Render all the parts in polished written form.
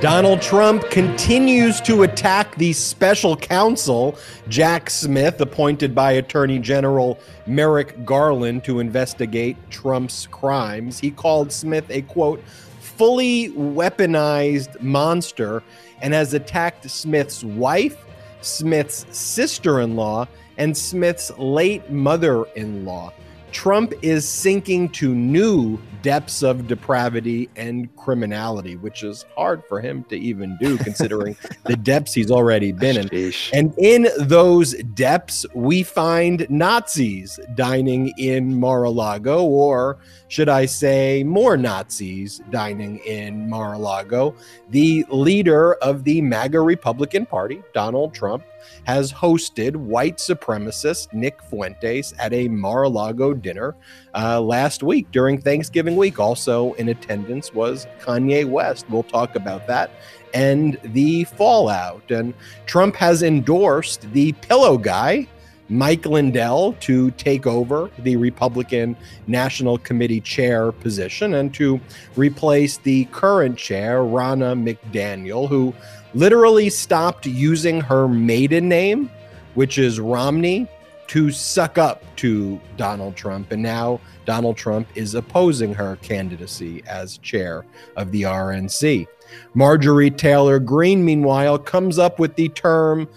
Donald Trump continues to attack the special counsel, Jack Smith, appointed by Attorney General Merrick Garland to investigate Trump's crimes. He called Smith a, quote, fully weaponized monster and has attacked Smith's wife, Smith's sister-in-law, and Smith's late mother-in-law. Trump is sinking to new depths of depravity and criminality, which is hard for him to even do considering the depths he's already been in. Sheesh. And in those depths, we find Nazis dining in Mar-a-Lago, or should I say more Nazis dining in Mar-a-Lago. The leader of the MAGA Republican Party, Donald Trump, has hosted white supremacist Nick Fuentes at a Mar-a-Lago dinner last week during Thanksgiving week. Also in attendance was Kanye West. We'll talk about that and the fallout. And Trump has endorsed the pillow guy, Mike Lindell, to take over the Republican National Committee chair position and to replace the current chair, Ronna McDaniel, who literally stopped using her maiden name, which is Romney, to suck up to Donald Trump. And now Donald Trump is opposing her candidacy as chair of the RNC. Marjorie Taylor Greene, meanwhile, comes up with the term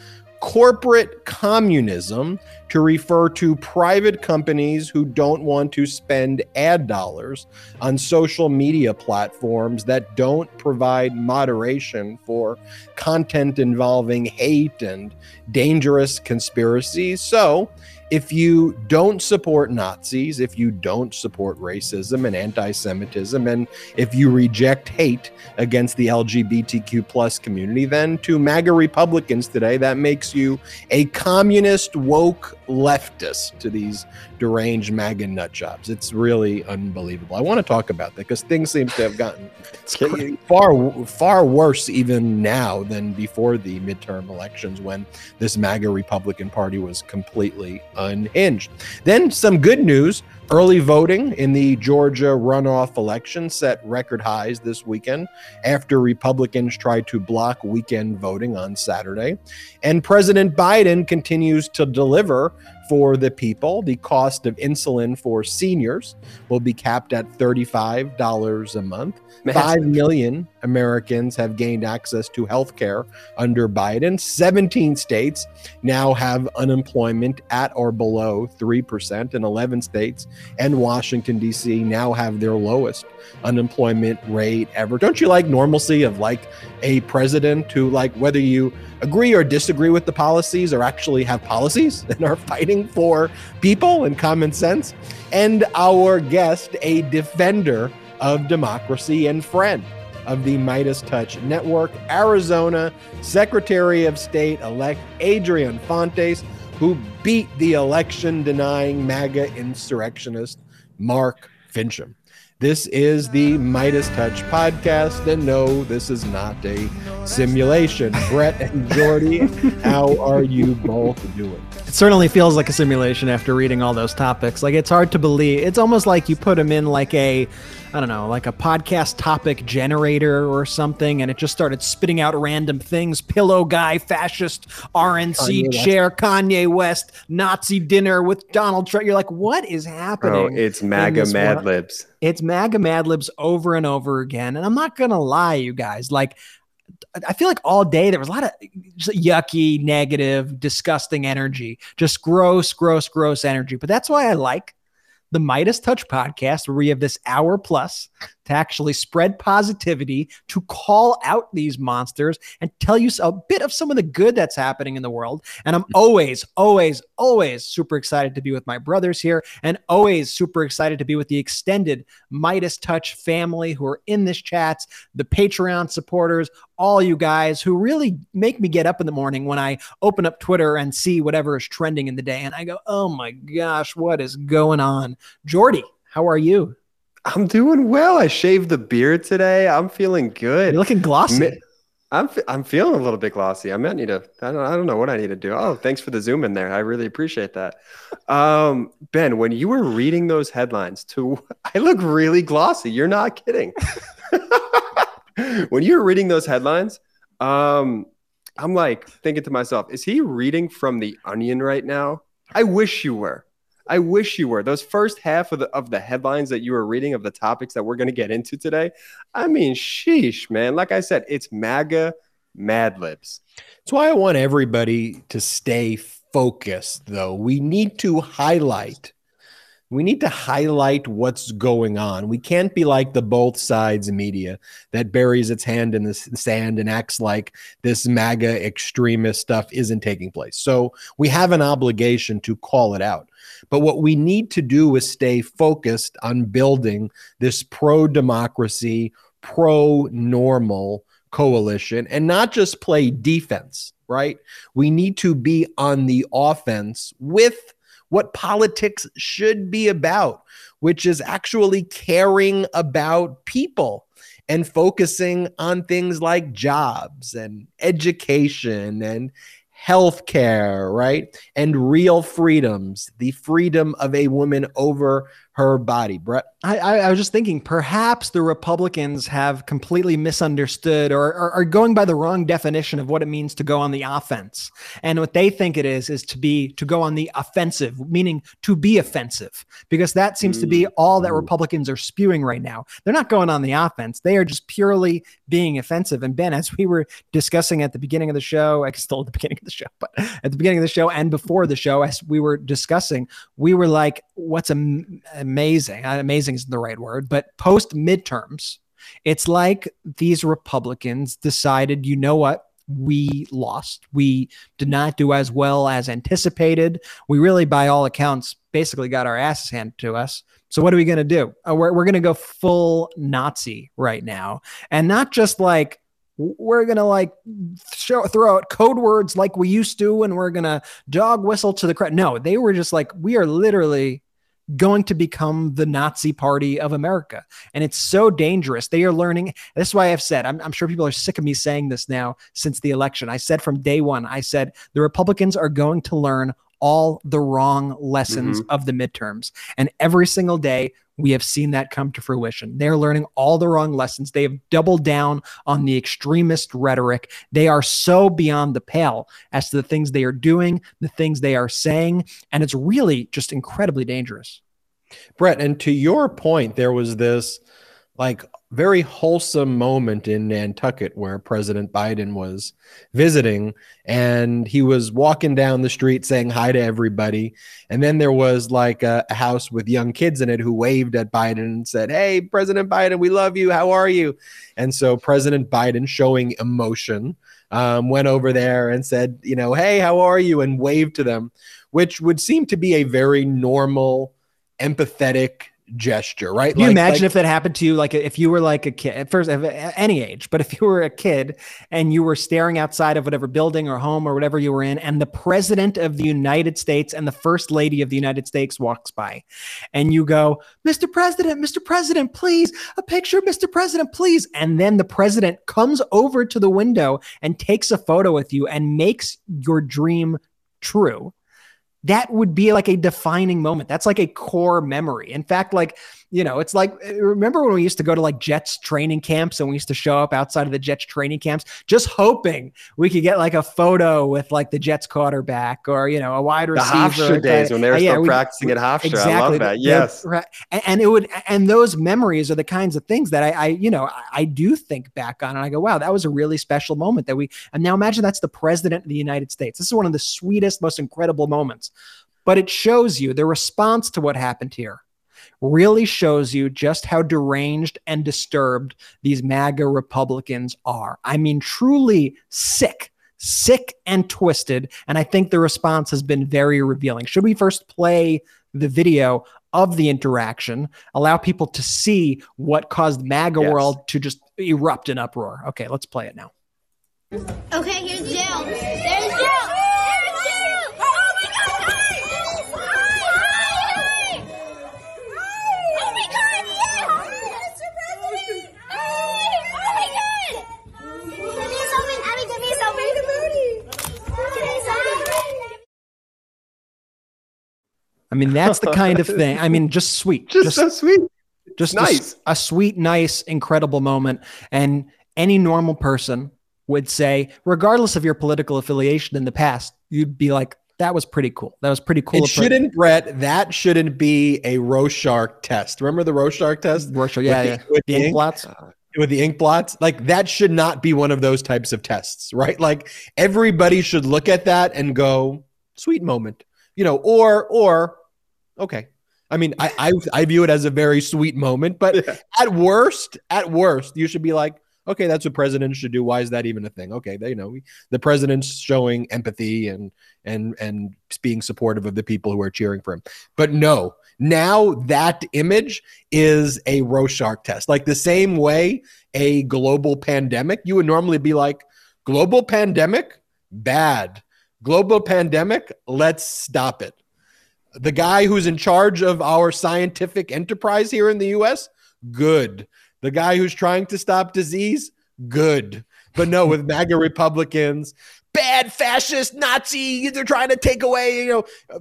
corporate communism to refer to private companies who don't want to spend ad dollars on social media platforms that don't provide moderation for content involving hate and dangerous conspiracies. So if you don't support Nazis, if you don't support racism and anti-Semitism, and if you reject hate against the LGBTQ plus community, then to MAGA Republicans today, that makes you a communist, woke leftist to these deranged MAGA nut jobs. It's really unbelievable. I want to talk about that because things seem to have gotten far worse even now than before the midterm elections when this MAGA Republican Party was completely unhinged. Then some good news. Early voting in the Georgia runoff election set record highs this weekend after Republicans tried to block weekend voting on Saturday. And President Biden continues to deliver for the people. The cost of insulin for seniors will be capped at $35 a month. 5 million Americans have gained access to health care under Biden. 17 states now have unemployment at or below 3%, and 11 states and Washington, D.C. now have their lowest unemployment rate ever. Don't you like normalcy of like a president who, like, whether you agree or disagree with the policies or actually have policies and are fighting for people and common sense? And our guest, a defender of democracy and friend of the Midas Touch Network, Arizona Secretary of State-elect Adrian Fontes, who beat the election-denying MAGA insurrectionist Mark Finchem. This is the Midas Touch podcast, and no, this is not a simulation. Brett and Jordy, how are you both doing? It certainly feels like a simulation after reading all those topics. Like, it's hard to believe. It's almost like you put them in like a, I don't know, like a podcast topic generator or something, and it just started spitting out random things. Pillow guy, fascist, RNC chair, Kanye West, Nazi dinner with Donald Trump. You're like, what is happening? Oh, it's MAGA Mad Libs. It's MAGA Mad Libs over and over again. And I'm not going to lie, you guys, like, I feel like all day there was a lot of yucky, negative, disgusting energy, just gross energy. But that's why I like the Midas Touch podcast, where we have this hour plus to actually spread positivity, to call out these monsters and tell you a bit of some of the good that's happening in the world. And I'm always super excited to be with my brothers here, and always super excited to be with the extended Midas Touch family who are in this chat, the Patreon supporters, all you guys who really make me get up in the morning when I open up Twitter and see whatever is trending in the day. And I go, oh my gosh, what is going on? Jordy, how are you? I'm doing well. I shaved the beard today. I'm feeling good. You're looking glossy. I'm feeling a little bit glossy. I might need to, I don't know what I need to do. Oh, thanks for the zoom in there. I really appreciate that. Ben, when you were reading those headlines, I look really glossy. You're not kidding. when you're reading those headlines, I'm like thinking to myself, is he reading from The Onion right now? I wish you were. I wish you were. Those first half of the headlines that you were reading of the topics that we're going to get into today. I mean, sheesh, man. Like I said, it's MAGA Mad Libs. That's why I want everybody to stay focused, though. We need to highlight what's going on. We can't be like the both sides media that buries its hand in the sand and acts like this MAGA extremist stuff isn't taking place. So we have an obligation to call it out. But what we need to do is stay focused on building this pro-democracy, pro-normal coalition and not just play defense, right? We need to be on the offense with what politics should be about, which is actually caring about people and focusing on things like jobs and education and healthcare, right? And real freedoms, the freedom of a woman over her body. Brett? I was just thinking, perhaps the Republicans have completely misunderstood or are going by the wrong definition of what it means to go on the offense. And what they think it is to go on the offensive, meaning to be offensive, because that seems to be all that Republicans are spewing right now. They're not going on the offense. They are just purely being offensive. And Ben, as we were discussing at the beginning of the show, and before the show, as we were discussing, we were like, what's amazing. Amazing isn't the right word, but post midterms, it's like these Republicans decided, you know what? We lost. We did not do as well as anticipated. We really, by all accounts, basically got our asses handed to us. So what are we going to do? We're going to go full Nazi right now. And not just like, we're going to like throw out code words like we used to, and we're going to dog whistle to the crowd. No, they were just like, we are literally going to become the Nazi party of America. And it's so dangerous. They are learning. That's why I've said, I'm sure people are sick of me saying this now since the election. I said from day one, I said, the Republicans are going to learn all the wrong lessons of the midterms. And every single day, we have seen that come to fruition. They're learning all the wrong lessons. They have doubled down on the extremist rhetoric. They are so beyond the pale as to the things they are doing, the things they are saying, and it's really just incredibly dangerous. Brett, and to your point, there was this like very wholesome moment in Nantucket where President Biden was visiting and he was walking down the street saying hi to everybody. And then there was like a house with young kids in it who waved at Biden and said, hey, President Biden, we love you. How are you? And so President Biden, showing emotion, went over there and said, you know, hey, how are you? And waved to them, which would seem to be a very normal, empathetic gesture, right? Can you imagine if that happened to you? Like if you were like a kid at first, any age, but if you were a kid and you were staring outside of whatever building or home or whatever you were in, and the president of the United States and the first lady of the United States walks by and you go, Mr. President, please, a picture, Mr. President, please. And then the president comes over to the window and takes a photo with you and makes your dream true. That would be like a defining moment. That's like a core memory. In fact, like, you know, it's like, remember when we used to go to like Jets training camps and we used to show up outside of the Jets training camps, just hoping we could get like a photo with like the Jets quarterback or, you know, a wide receiver. The Hofstra days when they were still practicing at Hofstra. Exactly. I love that. Yes. Right. And it would, and those memories are the kinds of things that I do think back on and I go, wow, that was a really special moment that we, and now imagine that's the president of the United States. This is one of the sweetest, most incredible moments. But it shows you the response to what happened here really shows you just how deranged and disturbed these MAGA Republicans are. I mean, truly sick and twisted. And I think the response has been very revealing. Should we first play the video of the interaction, allow people to see what caused MAGA World to just erupt in uproar? Okay, let's play it now. Okay, here's Jill. There's Jill. I mean, that's the kind of thing. I mean, just sweet. Just so sweet. Just nice. A sweet, nice, incredible moment. And any normal person would say, regardless of your political affiliation in the past, you'd be like, that was pretty cool. That was pretty cool. It shouldn't, Brett, that shouldn't be a Rorschach test. Remember the Rorschach test? Rorschach, yeah. With the ink blots? With the ink blots? Like, that should not be one of those types of tests, right? Like, everybody should look at that and go, sweet moment. You know, or okay. I mean, I view it as a very sweet moment, but yeah. At worst, you should be like, okay, that's what presidents should do. Why is that even a thing? Okay, they know the president's showing empathy and being supportive of the people who are cheering for him. But no, now that image is a Rorschach test. Like the same way a global pandemic, you would normally be like, global pandemic, bad. Global pandemic, let's stop it. The guy who's in charge of our scientific enterprise here in the U.S., good. The guy who's trying to stop disease, good. But no, with MAGA Republicans, bad fascist Nazi, they're trying to take away,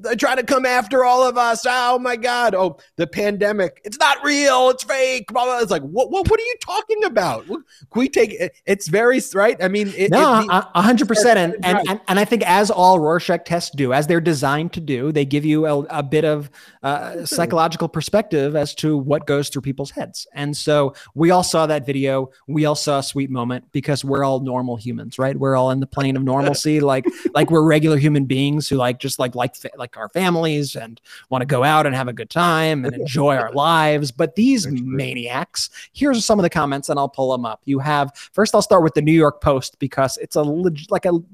they're trying to come after all of us. Oh my God. Oh, the pandemic. It's not real. It's fake. Blah, blah. It's like, what are you talking about? Can we take it? It's very, right? I mean, 100%. And I think as all Rorschach tests do, as they're designed to do, they give you a bit of psychological perspective as to what goes through people's heads. And so we all saw that video. We all saw a sweet moment because we're all normal humans, right? We're all in the plane of normalcy, like we're regular human beings who like our families and want to go out and have a good time and enjoy our lives. But these maniacs, here's some of the comments and I'll pull them up. You have, first I'll start with the New York Post because it's a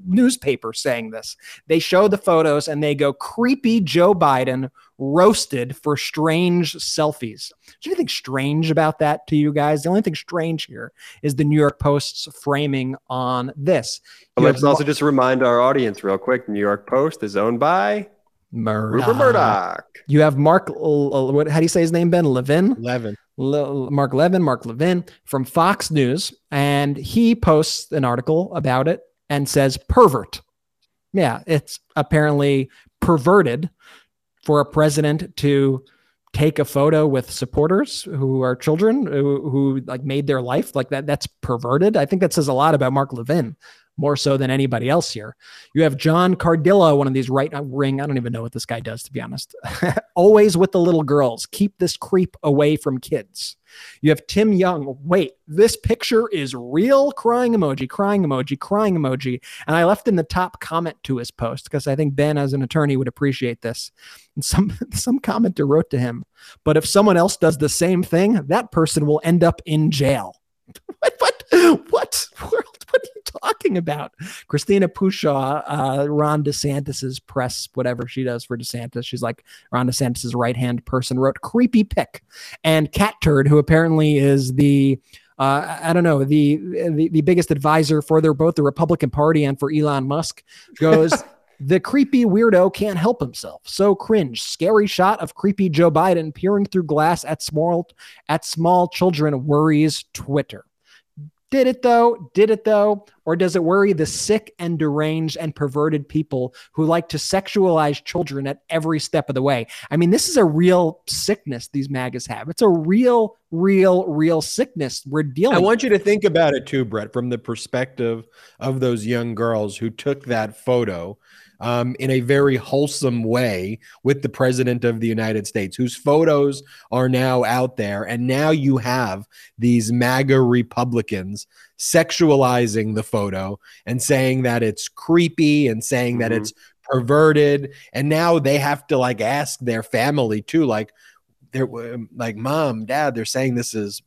newspaper saying this. They show the photos and they go, creepy Joe Biden roasted for strange selfies. Is there anything strange about that to you guys? The only thing strange here is the New York Post's framing on this. Let's also just remind our audience real quick, New York Post is owned by Rupert Murdoch. You have Mark, how do you say his name, Ben? Levin. Mark Levin from Fox News. And he posts an article about it and says pervert. Yeah, it's apparently perverted for a president to take a photo with supporters who are children who like made their life like that. That's perverted. I think that says a lot about Mark Levin, more so than anybody else here. You have John Cardillo, one of these right-wing, I don't even know what this guy does, to be honest. Always with the little girls. Keep this creep away from kids. You have Tim Young. Wait, this picture is real? Crying emoji. And I left in the top comment to his post because I think Ben, as an attorney, would appreciate this. And some commenter wrote to him, but if someone else does the same thing, that person will end up in jail. What world? What are you talking about? Christina Pushaw, Ron DeSantis's press, whatever she does for DeSantis, she's like Ron DeSantis's right-hand person, wrote creepy pic. And Cat Turd, who apparently is the biggest advisor for both the Republican Party and for Elon Musk, goes, the creepy weirdo can't help himself. So cringe. Scary shot of creepy Joe Biden peering through glass at small children worries Twitter. Did it though? Or does it worry the sick and deranged and perverted people who like to sexualize children at every step of the way? I mean, this is a real sickness these MAGAs have. It's a real sickness we're dealing with. I want you to think about it too, Brett, from the perspective of those young girls who took that photo in a very wholesome way with the president of the United States, whose photos are now out there. And now you have these MAGA Republicans sexualizing the photo and saying that it's creepy and saying that it's perverted. And now they have to like ask their family too, like they're like, mom, dad, they're saying this is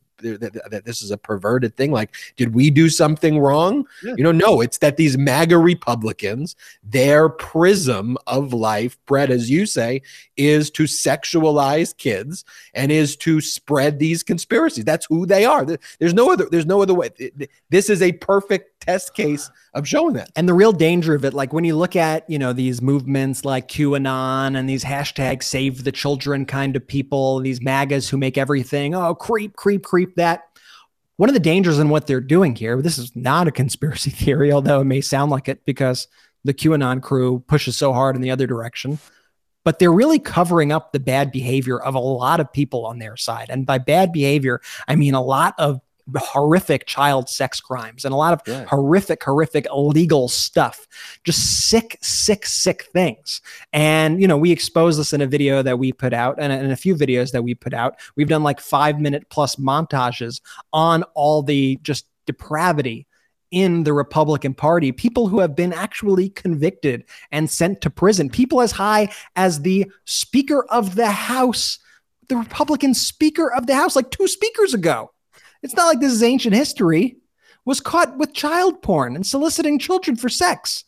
a perverted thing. Like, did we do something wrong? Yeah. No, it's that these MAGA Republicans, their prism of life, Brett, as you say, is to sexualize kids and is to spread these conspiracies. That's who they are. There's no other way. This is a perfect test case of showing that. And the real danger of it, like when you look at, these movements like QAnon and these hashtag save the children kind of people, these MAGAs who make everything, oh, creep. That one of the dangers in what they're doing here, this is not a conspiracy theory, although it may sound like it because the QAnon crew pushes so hard in the other direction, but they're really covering up the bad behavior of a lot of people on their side. And by bad behavior, I mean a lot of horrific child sex crimes and a lot of horrific illegal stuff, just sick things. And, you know, we expose this in a video that we put out and in a few videos that we put out. We've done like 5-minute plus montages on all the just depravity in the Republican Party, people who have been actually convicted and sent to prison, people as high as the Speaker of the House, the Republican Speaker of the House, like 2 speakers ago. It's not like this is ancient history, was caught with child porn and soliciting children for sex.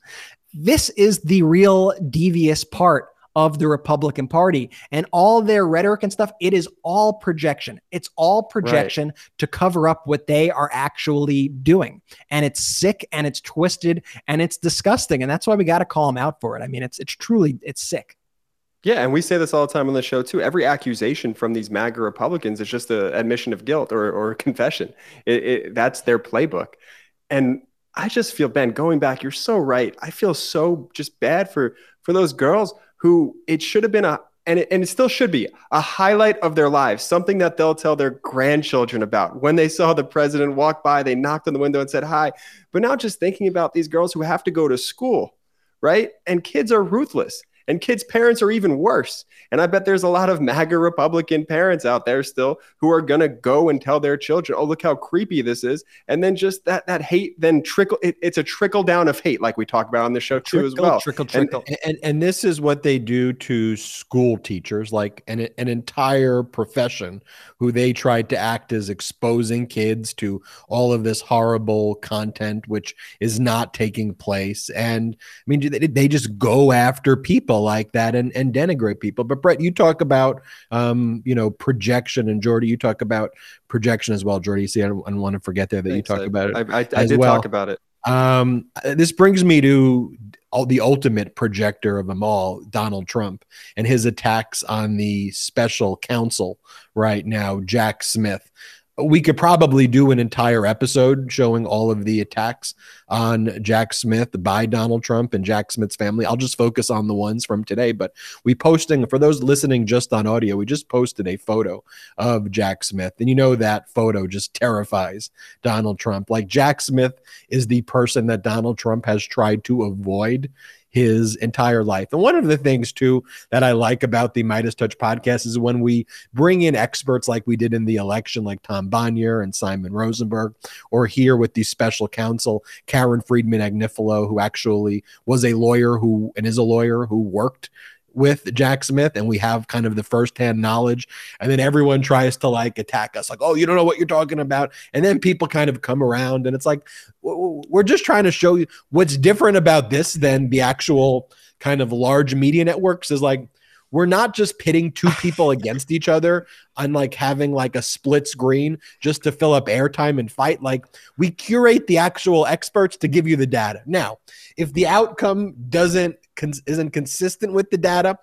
This is the real devious part of the Republican Party, and all their rhetoric and stuff. It is all projection. It's all projection to cover up what they are actually doing. And it's sick and it's twisted and it's disgusting. And that's why we got to call them out for it. I mean, it's truly sick. Yeah. And we say this all the time on the show too. Every accusation from these MAGA Republicans is just an admission of guilt or a confession. That's their playbook. And I just feel, Ben, going back, you're so right. I feel so just bad for those girls who it should have been and it still should be a highlight of their lives, something that they'll tell their grandchildren about. When they saw the president walk by, they knocked on the window and said hi. But now just thinking about these girls who have to go to school, right? And kids are ruthless, and kids' parents are even worse. And I bet there's a lot of MAGA Republican parents out there still who are going to go and tell their children, oh, look how creepy this is. And then just that hate then trickle. It's a trickle down of hate like we talk about on the show too as well. Trickle. And this is what they do to school teachers, like an entire profession who they tried to act as exposing kids to all of this horrible content, which is not taking place. And I mean, they just go after people like that and denigrate people. But Brett, you talk about, you know, projection, and Jordy, you talk about projection as well. Jordy, you see, I don't want to forget there that Thanks. You talk about it. I did talk about it. This brings me to the ultimate projector of them all, Donald Trump, and his attacks on the special counsel right now, Jack Smith. We could probably do an entire episode showing all of the attacks on Jack Smith by Donald Trump and Jack Smith's family. I'll just focus on the ones from today, but for those listening just on audio, we just posted a photo of Jack Smith. And you know, that photo just terrifies Donald Trump. Like, Jack Smith is the person that Donald Trump has tried to avoid his entire life. And one of the things too that I like about the Midas Touch podcast is when we bring in experts like we did in the election, like Tom Bonier and Simon Rosenberg, or here with the special counsel, Karen Friedman Agnifolo, who actually was a lawyer who worked with Jack Smith, and we have kind of the firsthand knowledge. And then everyone tries to like attack us, like, oh, you don't know what you're talking about. And then people kind of come around, and it's like, we're just trying to show you what's different about this than the actual kind of large media networks is like, we're not just pitting 2 people against each other and like having like a split screen just to fill up airtime and fight. Like, we curate the actual experts to give you the data. Now, if the outcome isn't consistent with the data,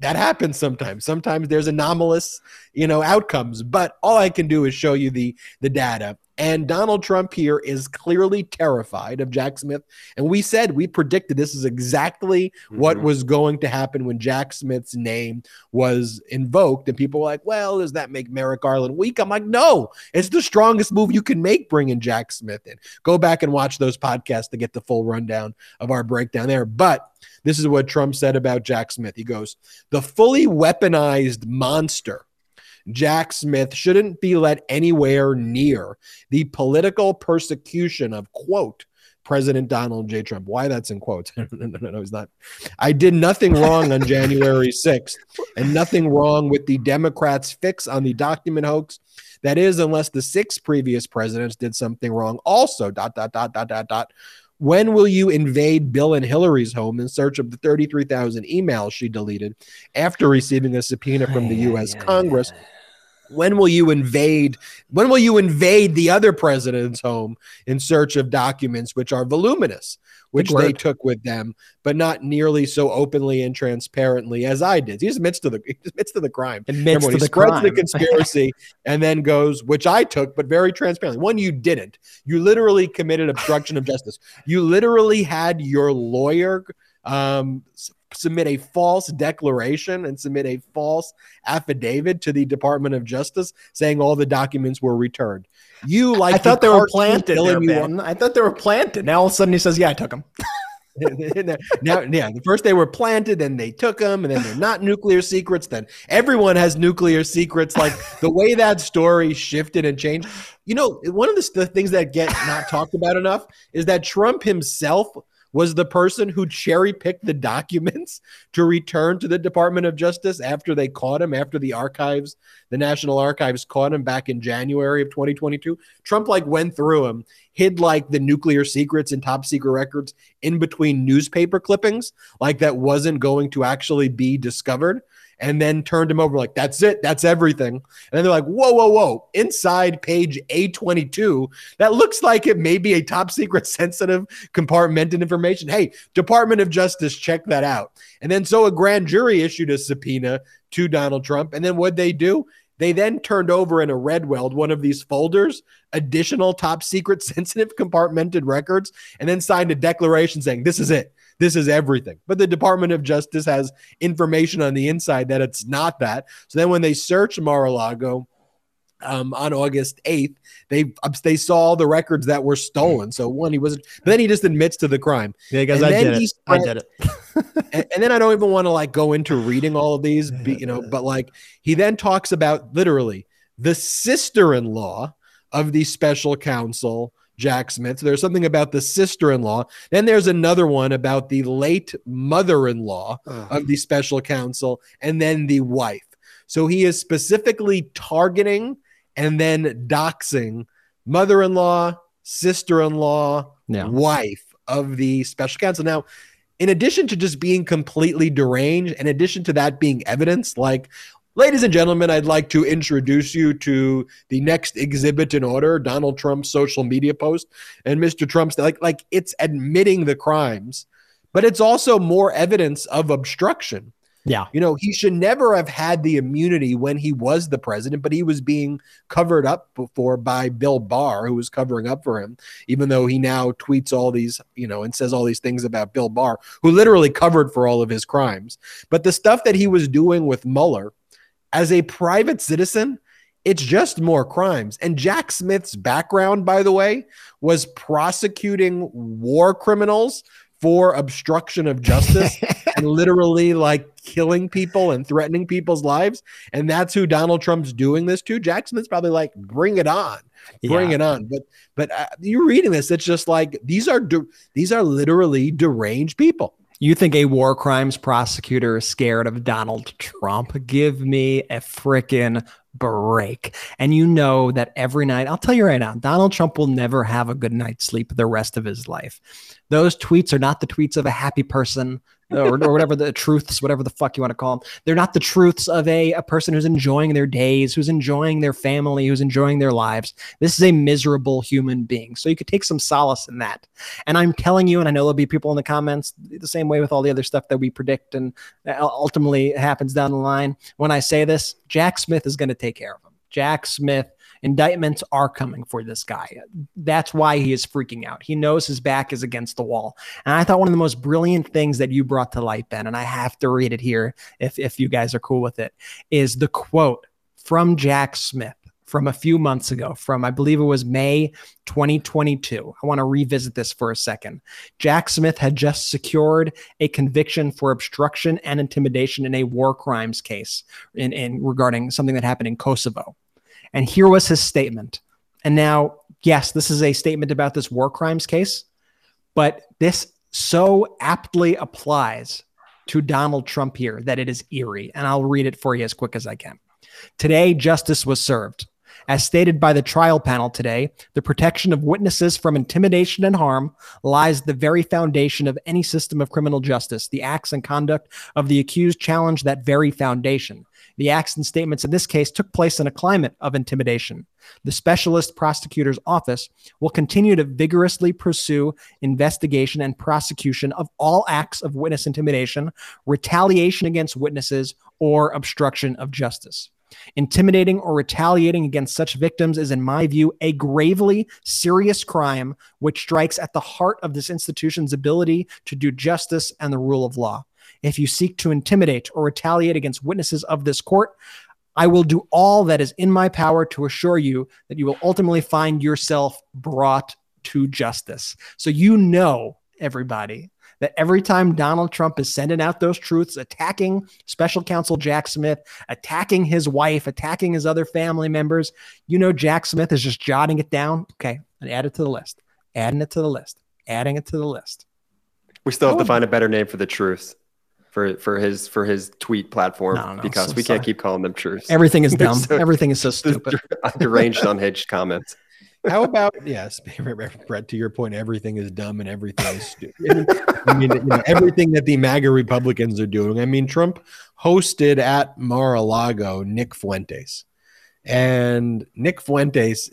that happens sometimes. Sometimes there's anomalous, you know, outcomes, but all I can do is show you the data. And Donald Trump here is clearly terrified of Jack Smith. And we predicted this is exactly what was going to happen when Jack Smith's name was invoked. And people were like, well, does that make Merrick Garland weak? I'm like, no, it's the strongest move you can make, bringing Jack Smith in. Go back and watch those podcasts to get the full rundown of our breakdown there. But this is what Trump said about Jack Smith. He goes, the fully weaponized monster Jack Smith shouldn't be let anywhere near the political persecution of, quote, President Donald J. Trump. Why that's in quotes? No, he's not. I did nothing wrong on January 6th and nothing wrong with the Democrats' fix on the document hoax. That is, unless the 6 previous presidents did something wrong. Also, ... When will you invade Bill and Hillary's home in search of the 33,000 emails she deleted after receiving a subpoena from the U.S. Congress? When will you invade the other president's home in search of documents which are voluminous, which they took with them, but not nearly so openly and transparently as I did? He's amidst of the crime. He spreads the conspiracy and then goes, which I took, but very transparently. One, you didn't. You literally committed obstruction of justice. You literally had your lawyer submit a false declaration and submit a false affidavit to the Department of Justice saying all the documents were returned. You like I thought they were planted. I thought they were planted. Now all of a sudden he says, "Yeah, I took them." Now, yeah, first they were planted, then they took them, and then they're not nuclear secrets. Then everyone has nuclear secrets. Like the way that story shifted and changed. You know, one of the things that get not talked about enough is that Trump himself was the person who cherry-picked the documents to return to the Department of Justice after they caught him, after the archives, the National Archives caught him back in January of 2022. Trump, like, went through him, hid, like, the nuclear secrets and top-secret records in between newspaper clippings, like that wasn't going to actually be discovered, and then turned him over like, that's it, that's everything. And then they're like, whoa, whoa, whoa, inside page A22, that looks like it may be a top-secret sensitive compartmented information. Hey, Department of Justice, check that out. And then so a grand jury issued a subpoena to Donald Trump. And then what'd they do? They then turned over in a red weld one of these folders, additional top secret sensitive compartmented records, and then signed a declaration saying, this is it. This is everything. But the Department of Justice has information on the inside that it's not that. So then when they search Mar-a-Lago, on August 8th, they saw all the records that were stolen. So one, he wasn't, but then he just admits to the crime. Yeah, guys, I did it. And then I don't even want to like go into reading all of these, you know, but like he then talks about literally the sister-in-law of the special counsel, Jack Smith. So there's something about the sister-in-law. Then there's another one about the late mother-in-law of the special counsel and then the wife. So he is specifically targeting and then doxing mother-in-law, sister-in-law, wife of the special counsel. Now, in addition to just being completely deranged, in addition to that being evidence, like, ladies and gentlemen, I'd like to introduce you to the next exhibit in order, Donald Trump's social media post and Mr. Trump's, like it's admitting the crimes, but it's also more evidence of obstruction. Yeah. You know, he should never have had the immunity when he was the president, but he was being covered up before by Bill Barr, who was covering up for him, even though he now tweets all these, you know, and says all these things about Bill Barr, who literally covered for all of his crimes. But the stuff that he was doing with Mueller as a private citizen, it's just more crimes. And Jack Smith's background, by the way, was prosecuting war criminals for obstruction of justice and literally like killing people and threatening people's lives. And that's who Donald Trump's doing this to. Jack Smith's probably like, bring it on, bring it on. But you're reading this. It's just like, these are literally deranged people. You think a war crimes prosecutor is scared of Donald Trump? Give me a frickin' break. And you know that every night, I'll tell you right now, Donald Trump will never have a good night's sleep the rest of his life. Those tweets are not the tweets of a happy person or whatever the truths, whatever the fuck you want to call them. They're not the truths of a person who's enjoying their days, who's enjoying their family, who's enjoying their lives. This is a miserable human being. So you could take some solace in that. And I'm telling you, and I know there'll be people in the comments the same way with all the other stuff that we predict and ultimately happens down the line. When I say this, Jack Smith is going to take care of him. Jack Smith, indictments are coming for this guy. That's why he is freaking out. He knows his back is against the wall. And I thought one of the most brilliant things that you brought to light, Ben, and I have to read it here if you guys are cool with it, is the quote from Jack Smith from a few months ago, from I believe it was May 2022. I want to revisit this for a second. Jack Smith had just secured a conviction for obstruction and intimidation in a war crimes case regarding something that happened in Kosovo. And here was his statement. And now, yes, this is a statement about this war crimes case, but this so aptly applies to Donald Trump here that it is eerie. And I'll read it for you as quick as I can. Today, justice was served. As stated by the trial panel today, the protection of witnesses from intimidation and harm lies at the very foundation of any system of criminal justice. The acts and conduct of the accused challenge that very foundation. The acts and statements in this case took place in a climate of intimidation. The Specialist Prosecutor's Office will continue to vigorously pursue investigation and prosecution of all acts of witness intimidation, retaliation against witnesses, or obstruction of justice. Intimidating or retaliating against such victims is, in my view, a gravely serious crime which strikes at the heart of this institution's ability to do justice and the rule of law. if you seek to intimidate or retaliate against witnesses of this court, I will do all that is in my power to assure you that you will ultimately find yourself brought to justice. So you know, everybody, that every time Donald Trump is sending out those truths, attacking special counsel Jack Smith, attacking his wife, attacking his other family members, you know Jack Smith is just jotting it down. Okay, and add it to the list. Adding it to the list. Adding it to the list. We still have to find a better name for the truths. For his tweet platform, because we can't keep calling them truths. Everything is dumb. Everything is so stupid. Deranged, unhinged comments. How about, yes, Brett, to your point, everything is dumb and everything is stupid. I mean, you know, everything that the MAGA Republicans are doing. I mean, Trump hosted at Mar-a-Lago Nick Fuentes. And Nick Fuentes,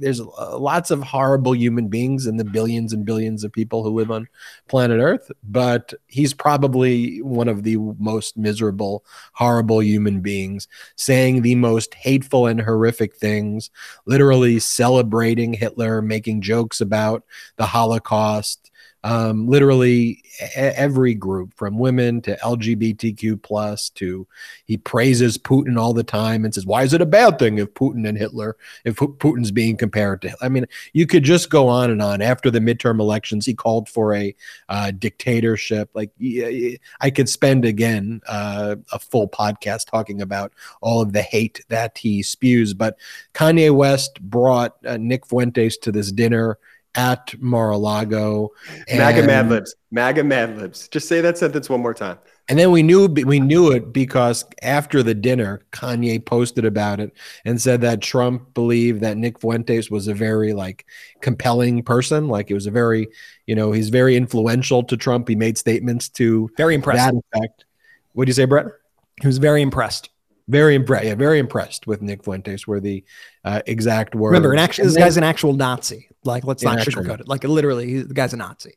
there's lots of horrible human beings in the billions and billions of people who live on planet Earth, but he's probably one of the most miserable, horrible human beings, saying the most hateful and horrific things, literally celebrating Hitler, making jokes about the Holocaust, literally every group, from women to LGBTQ plus to, he praises Putin all the time and says, why is it a bad thing if Putin and Hitler, if Putin's being compared to Hitler? I mean, you could just go on and on. After the midterm elections, he called for a dictatorship. Like, I could spend again a full podcast talking about all of the hate that he spews, but Kanye West brought Nick Fuentes to this dinner at Mar-a-Lago. MAGA Mad Libs. MAGA Mad Libs. Just say that sentence one more time. And then we knew it because after the dinner, Kanye posted about it and said that Trump believed that Nick Fuentes was a very compelling person. Like, it was a very, you know, he's very influential to Trump. He made statements to very impressed. That effect. What do you say, Brett? He was very impressed. Very impressed. Yeah, very impressed with Nick Fuentes were the exact words. Remember, this guy's an actual Nazi. Like, let's not sugarcoat it. Like, literally, the guy's a Nazi.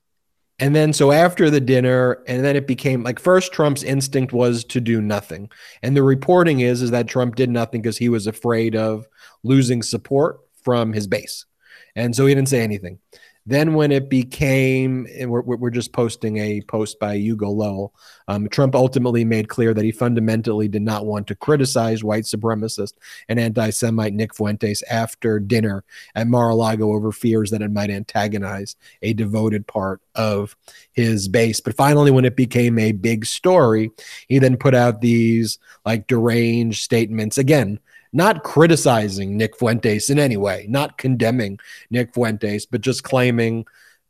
And then, so after the dinner, and then it became first Trump's instinct was to do nothing. And the reporting is that Trump did nothing because he was afraid of losing support from his base. And so he didn't say anything. Then when it became, and we're just posting a post by Hugo Lowell, Trump ultimately made clear that he fundamentally did not want to criticize white supremacist and anti-Semite Nick Fuentes after dinner at Mar-a-Lago over fears that it might antagonize a devoted part of his base. But finally, when it became a big story, he then put out these deranged statements again, not criticizing Nick Fuentes in any way, not condemning Nick Fuentes, but just claiming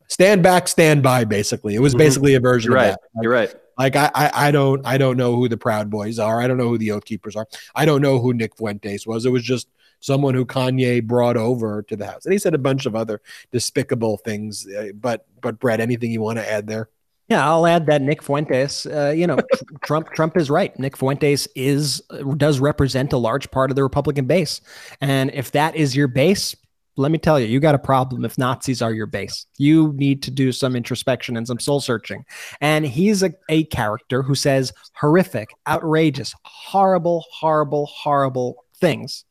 stand back, stand by, basically. It was basically a version of that. You're right. I don't know who the Proud Boys are. I don't know who the Oath Keepers are. I don't know who Nick Fuentes was. It was just someone who Kanye brought over to the house. And he said a bunch of other despicable things. But Brett, anything you want to add there? Yeah, I'll add that Nick Fuentes, Trump is right. Nick Fuentes does represent a large part of the Republican base. And if that is your base, let me tell you, you got a problem if Nazis are your base. You need to do some introspection and some soul searching. And he's a character who says horrific, outrageous, horrible, horrible, horrible things.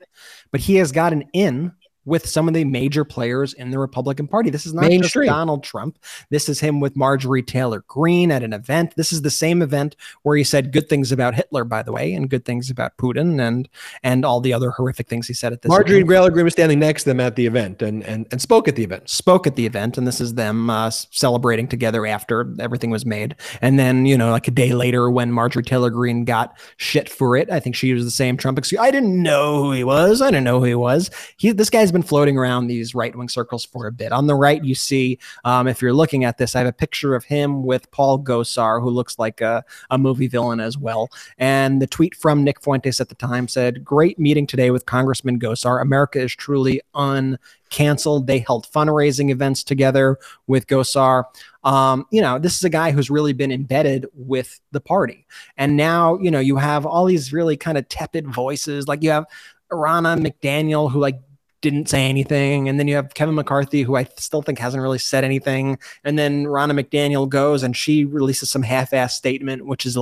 But he has gotten in with some of the major players in the Republican Party. This is not just Donald Trump. This is him with Marjorie Taylor Greene at an event. This is the same event where he said good things about Hitler, by the way, and good things about Putin and all the other horrific things he said at this event. Marjorie Taylor Greene was standing next to them at the event and spoke at the event. Spoke at the event, and this is them celebrating together after everything was made. And then, a day later when Marjorie Taylor Greene got shit for it, I think she used the same Trump excuse. I didn't know who he was. I didn't know who he was. This guy's been floating around these right-wing circles for a bit. On the right, you see, if you're looking at this, I have a picture of him with Paul Gosar, who looks like a movie villain as well. And the tweet from Nick Fuentes at the time said, "Great meeting today with Congressman Gosar. America is truly uncanceled." They held fundraising events together with Gosar. This is a guy who's really been embedded with the party. And now, you have all these really kind of tepid voices. Like, you have Ronna McDaniel, who didn't say anything. And then you have Kevin McCarthy, who I still think hasn't really said anything. And then Ronna McDaniel goes and she releases some half-assed statement, which is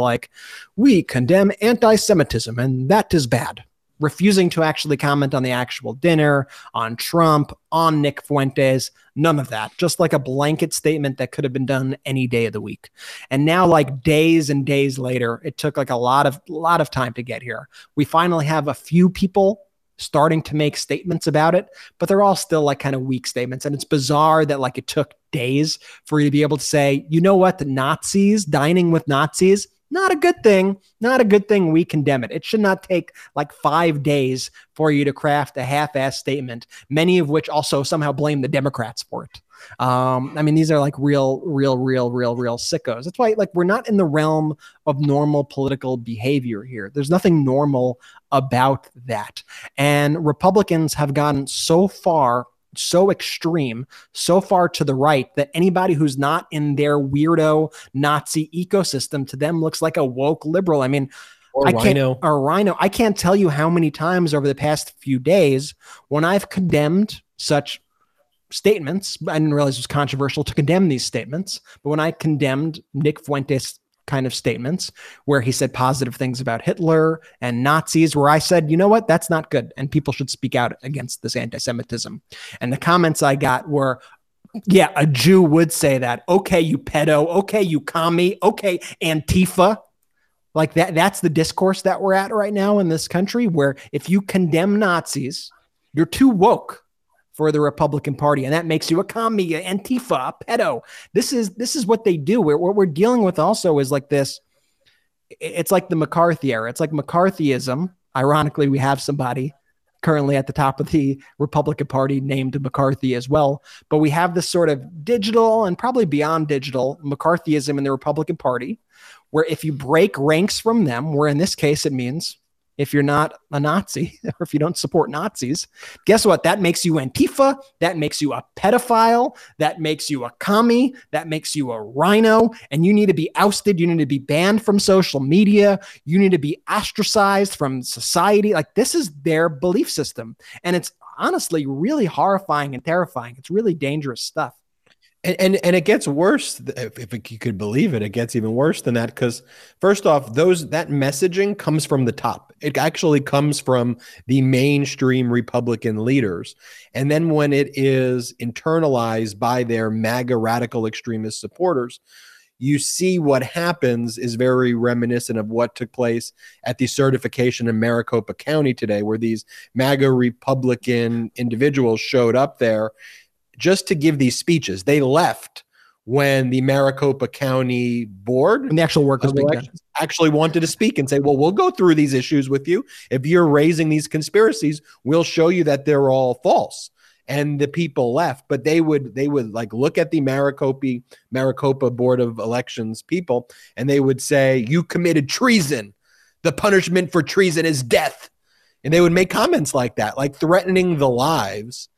we condemn anti-Semitism, and that is bad. refusing to actually comment on the actual dinner, on Trump, on Nick Fuentes, none of that. Just like a blanket statement that could have been done any day of the week. And now, like, days and days later, it took like a lot of time to get here. We finally have a few people starting to make statements about it, but they're all still like kind of weak statements. And it's bizarre that like it took days for you to be able to say, you know what, the Nazis, dining with Nazis, not a good thing, not a good thing. We condemn it. It should not take like 5 days for you to craft a half-assed statement, many of which also somehow blame the Democrats for it. I mean, these are like real sickos. That's why, like, we're not in the realm of normal political behavior here. There's nothing normal about that. And Republicans have gotten so far, so extreme, so far to the right that anybody who's not in their weirdo Nazi ecosystem to them looks like a woke liberal. I mean, or a rhino. I can't tell you how many times over the past few days when I've condemned such statements, I didn't realize it was controversial to condemn these statements, but when I condemned Nick Fuentes' kind of statements where he said positive things about Hitler and Nazis, where I said, you know what, that's not good and people should speak out against this anti-Semitism. And the comments I got were, yeah, a Jew would say that. Okay, you pedo. Okay, you commie. Okay, Antifa. Like that's the discourse that we're at right now in this country, where if you condemn Nazis, you're too woke for the Republican Party, and that makes you a commie, Antifa, a pedo. This is what they do. What we're dealing with also is like this. It's like the McCarthy era. It's like McCarthyism. Ironically, we have somebody currently at the top of the Republican Party named McCarthy as well. But we have this sort of digital and probably beyond digital McCarthyism in the Republican Party, where if you break ranks from them, where in this case it means, if you're not a Nazi or if you don't support Nazis, guess what? That makes you Antifa. That makes you a pedophile. That makes you a commie. That makes you a rhino. And you need to be ousted. You need to be banned from social media. You need to be ostracized from society. Like, this is their belief system. And it's honestly really horrifying and terrifying. It's really dangerous stuff. And it gets worse. If you could believe it, it gets even worse than that, because first off, that messaging comes from the top. It actually comes from the mainstream Republican leaders. And then when it is internalized by their MAGA radical extremist supporters, you see what happens is very reminiscent of what took place at the certification in Maricopa County today, where these MAGA Republican individuals showed up there just to give these speeches. They left when the Maricopa County board and the actual workers actually wanted to speak and say, well, we'll go through these issues with you. If you're raising these conspiracies, we'll show you that they're all false. And the people left, but they would like look at the Maricopa Board of Elections people, and they would say, you committed treason. The punishment for treason is death. And they would make comments like that, like threatening the lives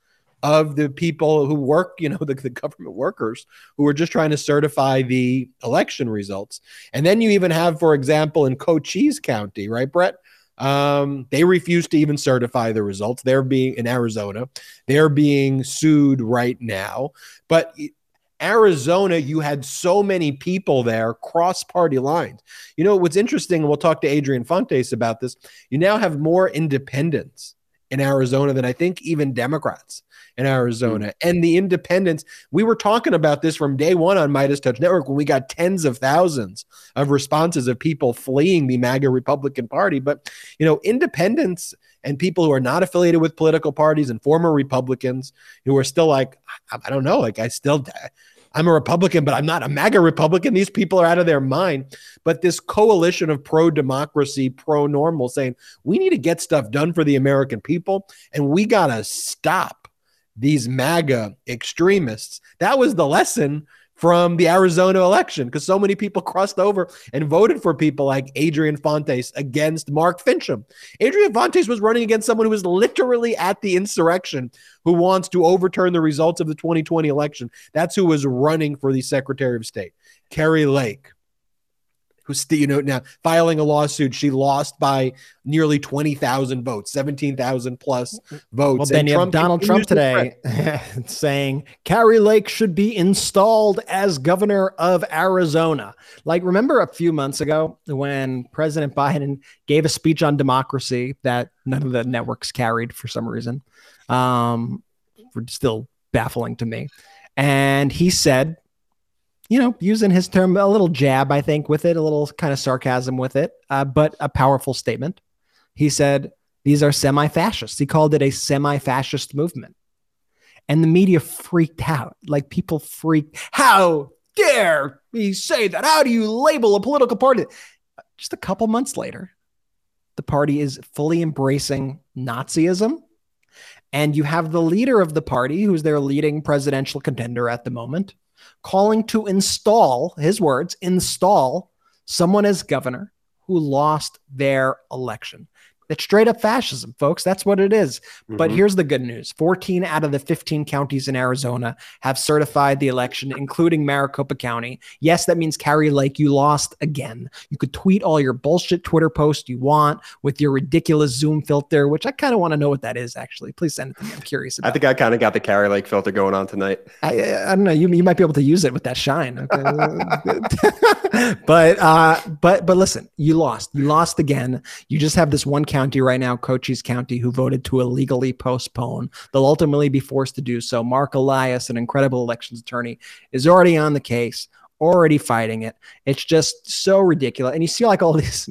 of the people who work, you know, the government workers who are just trying to certify the election results. And then you even have, for example, in Cochise County, right, Brett? They refuse to even certify the results. They're being, in Arizona, they're being sued right now. But Arizona, you had so many people there cross-party lines. You know, what's interesting, and we'll talk to Adrian Fontes about this, you now have more independents in Arizona than I think even Democrats in Arizona. And the independents, we were talking about this from day one on Midas Touch Network when we got tens of thousands of responses of people fleeing the MAGA Republican Party. But, you know, independents and people who are not affiliated with political parties and former Republicans who are still like, I don't know, like I'm a Republican, but I'm not a MAGA Republican. These people are out of their mind. But this coalition of pro-democracy, pro-normal saying, we need to get stuff done for the American people, and we got to stop these MAGA extremists. That was the lesson from the Arizona election, because so many people crossed over and voted for people like Adrian Fontes against Mark Finchem. Adrian Fontes was running against someone who was literally at the insurrection, who wants to overturn the results of the 2020 election. That's who was running for the Secretary of State, Kari Lake, who's, you know, now filing a lawsuit. She lost by nearly 20,000 votes, 17,000 plus votes. Well, then you have Donald Trump today saying Kari Lake should be installed as governor of Arizona. Like, remember a few months ago when President Biden gave a speech on democracy that none of the networks carried for some reason? Still baffling to me. And he said, you know, using his term, a little jab, I think, with it, a little kind of sarcasm with it, but a powerful statement. He said, these are semi-fascists. He called it a semi-fascist movement. And the media freaked out. Like, people freaked. How dare he say that? How do you label a political party? Just a couple months later, the party is fully embracing Nazism. And you have the leader of the party, who's their leading presidential contender at the moment, calling to install, his words, install someone as governor who lost their election. That's straight up fascism, folks. That's what it is. Mm-hmm. But here's the good news. 14 out of the 15 counties in Arizona have certified the election, including Maricopa County. Yes, that means Kari Lake, you lost again. You could tweet all your bullshit Twitter posts you want with your ridiculous Zoom filter, which I kind of want to know what that is, actually. Please send it to me. I'm curious about it. I think I kind of got the Kari Lake filter going on tonight. I don't know. You might be able to use it with that shine. Okay. But listen, you lost. You lost again. You just have this one county right now, Cochise County, who voted to illegally postpone. They'll ultimately be forced to do so. Mark Elias, an incredible elections attorney, is already on the case, already fighting it. It's just so ridiculous. And you see like all these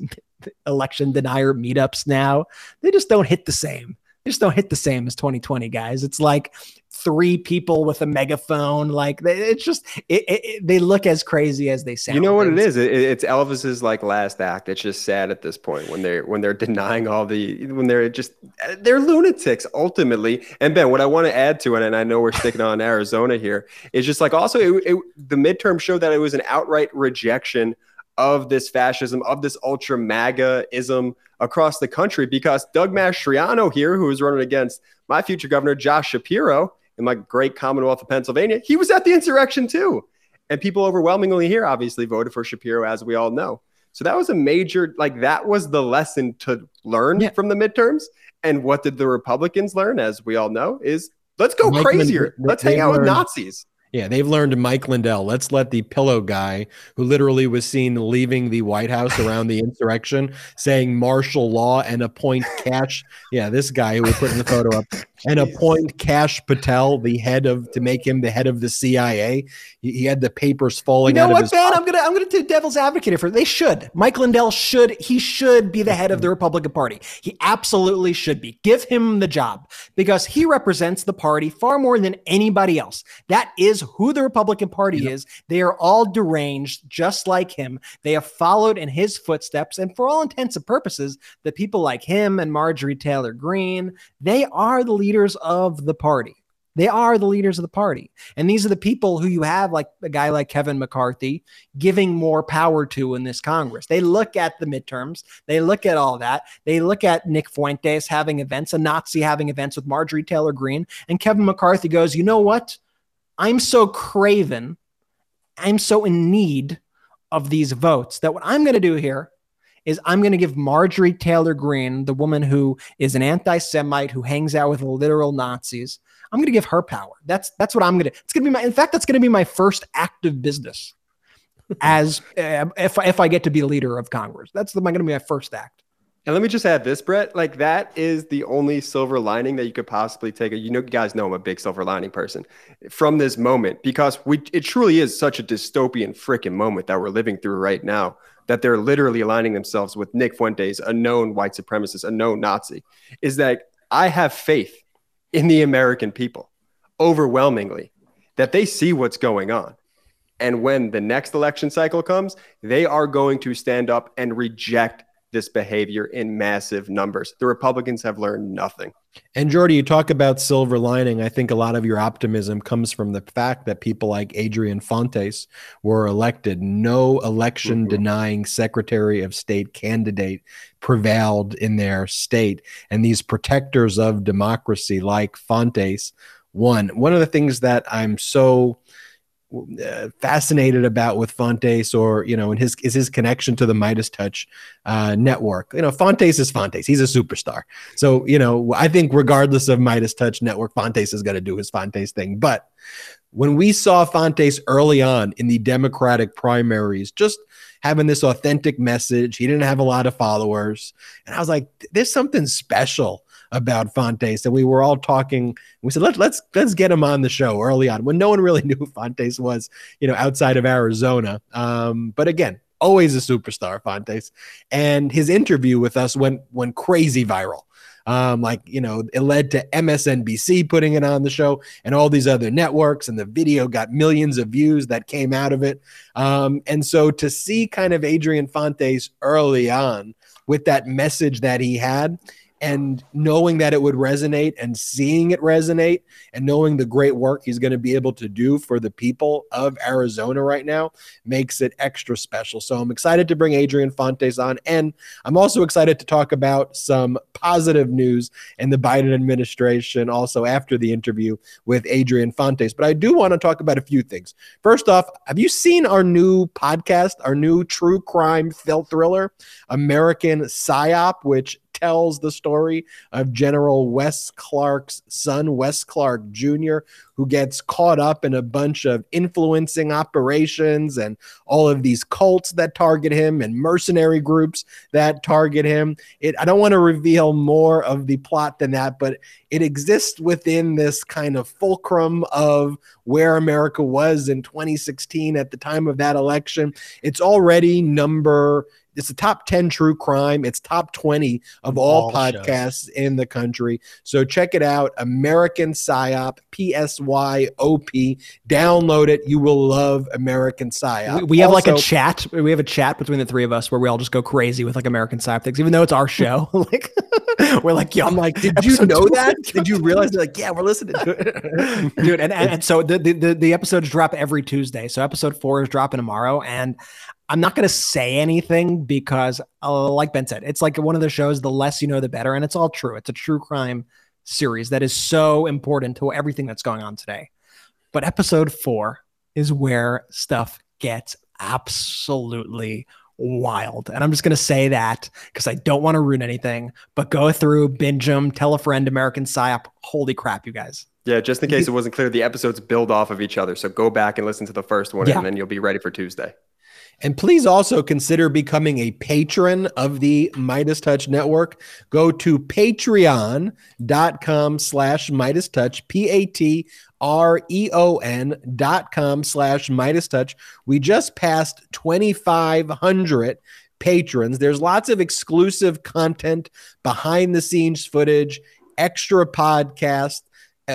election denier meetups now. They just don't hit the same. They just don't hit the same as 2020, guys. It's like three people with a megaphone. Like, it's just, they look as crazy as they sound. You know what it is? It's Elvis's like last act. It's just sad at this point when they're denying they're lunatics ultimately. And Ben, what I want to add to it, and I know we're sticking on Arizona here, is just like, also the midterm showed that it was an outright rejection of this fascism, of this ultra MAGA-ism across the country, because Doug Mastriano here, who is running against my future governor, Josh Shapiro, in my great Commonwealth of Pennsylvania, he was at the insurrection too. And people overwhelmingly here obviously voted for Shapiro, as we all know. So that was a major, like, that was the lesson to learn from the midterms. And what did the Republicans learn, as we all know, is let's go crazier. Let's hang out with Nazis. Yeah, they've learned Mike Lindell. Let's let the pillow guy, who literally was seen leaving the White House around the insurrection, saying martial law and appoint Cash. Yeah, this guy who we put in the photo up. And appoint Cash Patel, to make him the head of the CIA. He had the papers falling out of his pocket. You know what, Ben? I'm gonna do devil's advocate for. They should. Mike Lindell should be the head of the Republican Party. He absolutely should be. Give him the job, because he represents the party far more than anybody else. That is who the Republican Party is. They are all deranged, just like him. They have followed in his footsteps, and for all intents and purposes, the people like him and Marjorie Taylor Greene, they are the leaders of the party. They are the leaders of the party. And these are the people who you have, like a guy like Kevin McCarthy, giving more power to in this Congress. They look at the midterms. They look at all that. They look at Nick Fuentes having events, a Nazi having events with Marjorie Taylor Greene. And Kevin McCarthy goes, you know what? I'm so craven. I'm so in need of these votes that what I'm going to do here is I'm going to give Marjorie Taylor Greene, the woman who is an anti-Semite who hangs out with literal Nazis, I'm going to give her power. That's what I'm going to. It's going to be my. In fact, that's going to be my first act of business, as if I get to be leader of Congress. That's going to be my first act. And let me just add this, Brett. Like, that is the only silver lining that you could possibly take. You know, you guys know I'm a big silver lining person from this moment, because it truly is such a dystopian freaking moment that we're living through right now, that they're literally aligning themselves with Nick Fuentes, a known white supremacist, a known Nazi, is that I have faith in the American people, overwhelmingly, that they see what's going on. And when the next election cycle comes, they are going to stand up and reject this behavior in massive numbers. The Republicans have learned nothing. And Jordy, you talk about silver lining. I think a lot of your optimism comes from the fact that people like Adrian Fontes were elected. No election denying Secretary of State candidate prevailed in their state. And these protectors of democracy like Fontes won. One of the things that I'm so fascinated about with Fontes, or, you know, and his connection to the MeidasTouch network. You know, Fontes is Fontes. He's a superstar. So, you know, I think regardless of MeidasTouch network, Fontes is going to do his Fontes thing. But when we saw Fontes early on in the Democratic primaries, just having this authentic message, he didn't have a lot of followers. And I was like, there's something special about Fontes. And we were all talking. We said, let's get him on the show early on when no one really knew who Fontes was, you know, outside of Arizona. But again, always a superstar, Fontes. And his interview with us went crazy viral. Like, you know, it led to MSNBC putting it on the show and all these other networks, and the video got millions of views that came out of it. And so to see kind of Adrian Fontes early on with that message that he had, and knowing that it would resonate, and seeing it resonate, and knowing the great work he's going to be able to do for the people of Arizona right now makes it extra special. So I'm excited to bring Adrian Fontes on. And I'm also excited to talk about some positive news in the Biden administration also after the interview with Adrian Fontes. But I do want to talk about a few things. First off, have you seen our new podcast, our new true crime thriller, American PSYOP, which tells the story of General Wes Clark's son, Wes Clark Jr., who gets caught up in a bunch of influencing operations and all of these cults that target him and mercenary groups that target him. I don't want to reveal more of the plot than that, but it exists within this kind of fulcrum of where America was in 2016 at the time of that election. It's already it's the top 10 true crime. It's top 20 of all podcasts in the country. So check it out. American PSYOP, PSYOP. Download it. You will love American PSYOP. We have also, like, a chat. We have a chat between the three of us where we all just go crazy with like American PSYOP things, even though it's our show. Like, we're like, yo, I'm like, did you know that? Did you realize? They're like, yeah, we're listening to it. Dude, and so the episodes drop every Tuesday. So episode 4 is dropping tomorrow. And I'm not going to say anything because, like Ben said, it's like one of the shows, the less you know, the better. And it's all true. It's a true crime series that is so important to everything that's going on today. But episode 4 is where stuff gets absolutely wild. And I'm just going to say that because I don't want to ruin anything, but go through, binge them, tell a friend, American PSYOP. Holy crap, you guys. Yeah, just in case it wasn't clear, the episodes build off of each other. So go back and listen to the first one, and then you'll be ready for Tuesday. And please also consider becoming a patron of the MeidasTouch Network. Go to patreon.com/MeidasTouch, PATREON.com/MeidasTouch. We just passed 2,500 patrons. There's lots of exclusive content, behind-the-scenes footage, extra podcasts,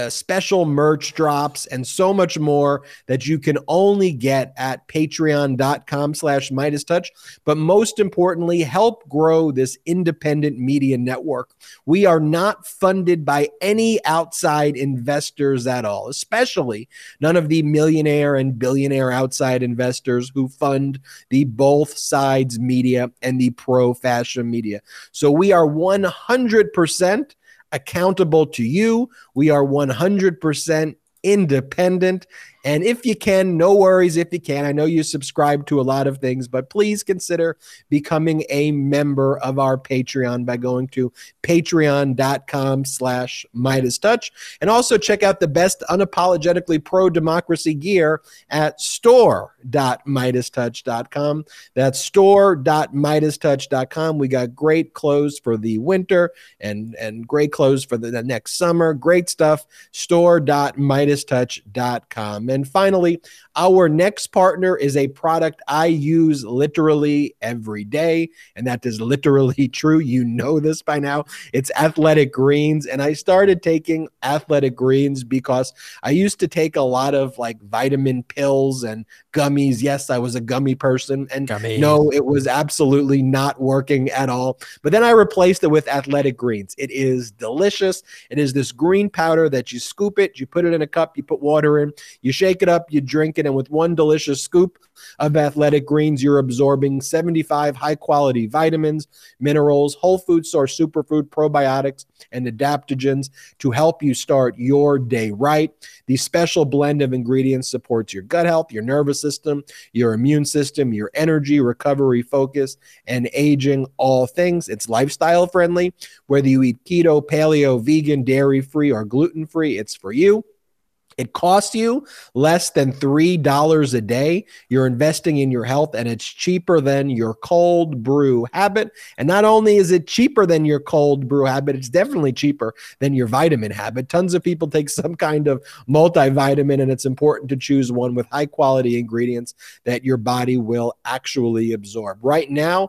special merch drops, and so much more that you can only get at patreon.com/MeidasTouch. But most importantly, help grow this independent media network. We are not funded by any outside investors at all, especially none of the millionaire and billionaire outside investors who fund the both sides media and the pro-fashion media. So we are 100% accountable to you. We are 100% independent. And if you can, no worries if you can. I know you subscribe to a lot of things, but please consider becoming a member of our Patreon by going to patreon.com/MeidasTouch. And also check out the best unapologetically pro-democracy gear at store.MeidasTouch.com. That's store.MeidasTouch.com. We got great clothes for the winter and great clothes for the next summer. Great stuff. Store.MeidasTouch.com. And finally, our next partner is a product I use literally every day, and that is literally true. You know this by now. It's Athletic Greens, and I started taking Athletic Greens because I used to take a lot of like vitamin pills and gummies. Yes, I was a gummy person, and no, it was absolutely not working at all. But then I replaced it with Athletic Greens. It is delicious. It is this green powder that you scoop it, you put it in a cup, you put water in, you shake shake it up, you drink it, and with one delicious scoop of Athletic Greens, you're absorbing 75 high-quality vitamins, minerals, whole food source superfood, probiotics, and adaptogens to help you start your day right. The special blend of ingredients supports your gut health, your nervous system, your immune system, your energy, recovery, focus, and aging, all things. It's lifestyle-friendly. Whether you eat keto, paleo, vegan, dairy-free, or gluten-free, it's for you. It costs you less than $3 a day. You're investing in your health, and it's cheaper than your cold brew habit. And not only is it cheaper than your cold brew habit, it's definitely cheaper than your vitamin habit. Tons of people take some kind of multivitamin, and it's important to choose one with high-quality ingredients that your body will actually absorb. Right now,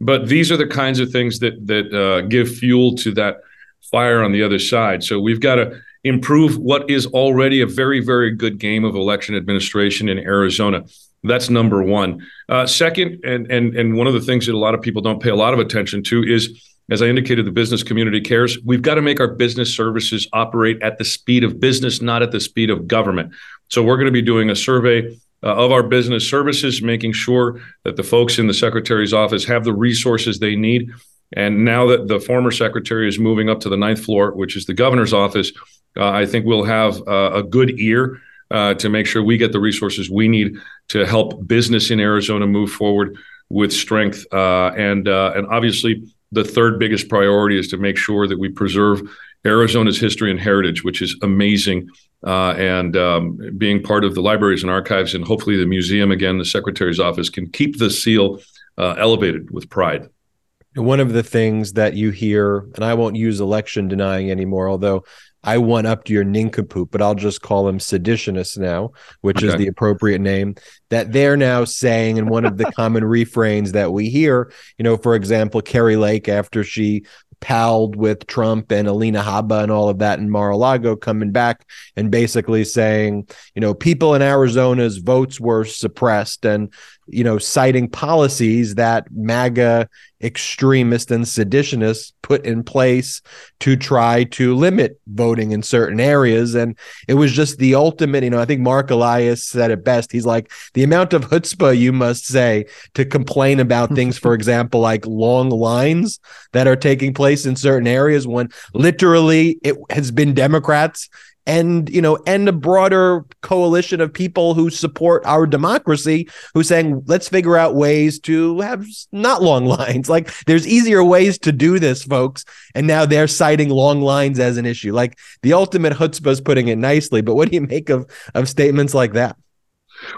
But these are the kinds of things that give fuel to that fire on the other side. So we've got to improve what is already a very, very good game of election administration in Arizona. That's number one. Second, and one of the things that a lot of people don't pay a lot of attention to is, as I indicated, the business community cares. We've got to make our business services operate at the speed of business, not at the speed of government. So we're going to be doing a survey of our business services, making sure that the folks in the secretary's office have the resources they need. And now that the former secretary is moving up to the 9th floor, which is the governor's office, I think we'll have a good ear to make sure we get the resources we need to help business in Arizona move forward with strength. And obviously, the third biggest priority is to make sure that we preserve Arizona's history and heritage, which is amazing. And being part of the libraries and archives and hopefully the museum, again, the secretary's office can keep the seal elevated with pride. One of the things that you hear, and I won't use election denying anymore, although I went up to your nincompoop, but I'll just call him seditionists now, which is the appropriate name, that they're now saying. And one of the common refrains that we hear, for example, Kari Lake, after she palled with Trump and Alina Habba and all of that in Mar-a-Lago, coming back and basically saying, people in Arizona's votes were suppressed, and, citing policies that MAGA extremists and seditionists put in place to try to limit voting in certain areas. And it was just the ultimate, I think Mark Elias said it best. He's like, the amount of chutzpah you must say to complain about things, for example, like long lines that are taking place in certain areas when literally it has been Democrats and a broader coalition of people who support our democracy who's saying, let's figure out ways to have not long lines. Like, there's easier ways to do this, folks. And now they're citing long lines as an issue. Like, the ultimate chutzpah is putting it nicely. But what do you make of statements like that?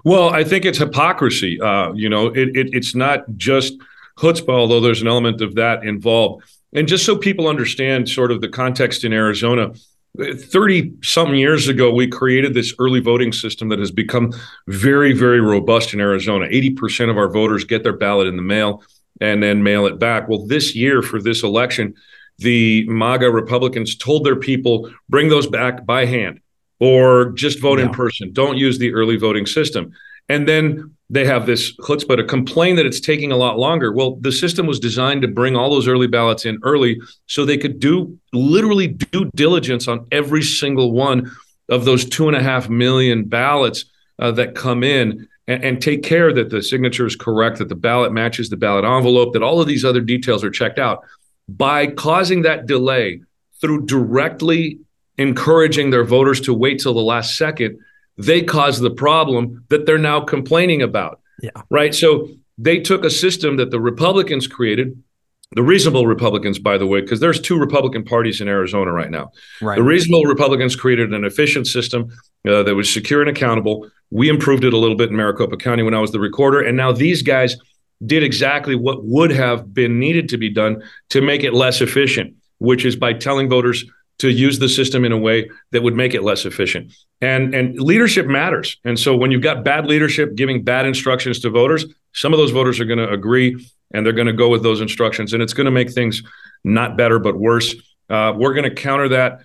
Well, I think it's hypocrisy. It's not just chutzpah, although there's an element of that involved. And just so people understand sort of the context in Arizona, 30-something years ago, we created this early voting system that has become very, very robust in Arizona. 80% of our voters get their ballot in the mail and then mail it back. Well, this year for this election, the MAGA Republicans told their people, bring those back by hand or just vote in person. Don't use the early voting system. And then they have this chutzpah to complain that it's taking a lot longer. Well, the system was designed to bring all those early ballots in early so they could do literally due diligence on every single one of those 2.5 million ballots that come in and take care that the signature is correct, that the ballot matches the ballot envelope, that all of these other details are checked out. By causing that delay through directly encouraging their voters to wait till the last second, they caused the problem that they're now complaining about, right? So they took a system that the Republicans created, the reasonable Republicans, by the way, because there's two Republican parties in Arizona right now. Right. The reasonable Republicans created an efficient system that was secure and accountable. We improved it a little bit in Maricopa County when I was the recorder. And now these guys did exactly what would have been needed to be done to make it less efficient, which is by telling voters to use the system in a way that would make it less efficient. And leadership matters. And so when you've got bad leadership giving bad instructions to voters, some of those voters are going to agree and they're going to go with those instructions. And it's going to make things not better, but worse. We're going to counter that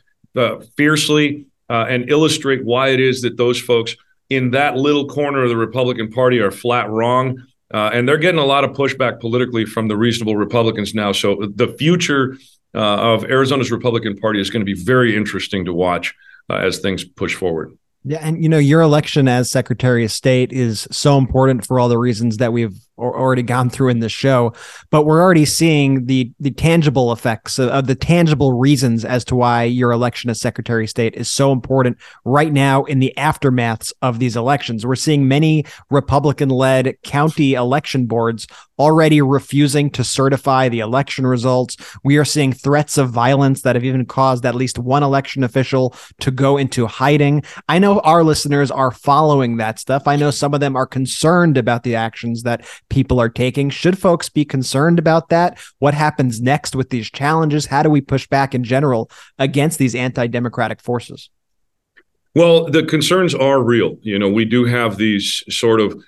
fiercely and illustrate why it is that those folks in that little corner of the Republican Party are flat wrong. And they're getting a lot of pushback politically from the reasonable Republicans now. So the future of Arizona's Republican Party is going to be very interesting to watch as things push forward. Yeah. And, you know, your election as Secretary of State is so important for all the reasons that we've already gone through in this show. But we're already seeing the tangible effects of the tangible reasons as to why your election as Secretary of State is so important right now in the aftermaths of these elections. We're seeing many Republican-led county election boards already refusing to certify the election results. We are seeing threats of violence that have even caused at least one election official to go into hiding. I know our listeners are following that stuff. I know some of them are concerned about the actions that people are taking. Should folks be concerned about that? What happens next with these challenges? How do we push back in general against these anti-democratic forces? Well, the concerns are real. You know, we do have these sort of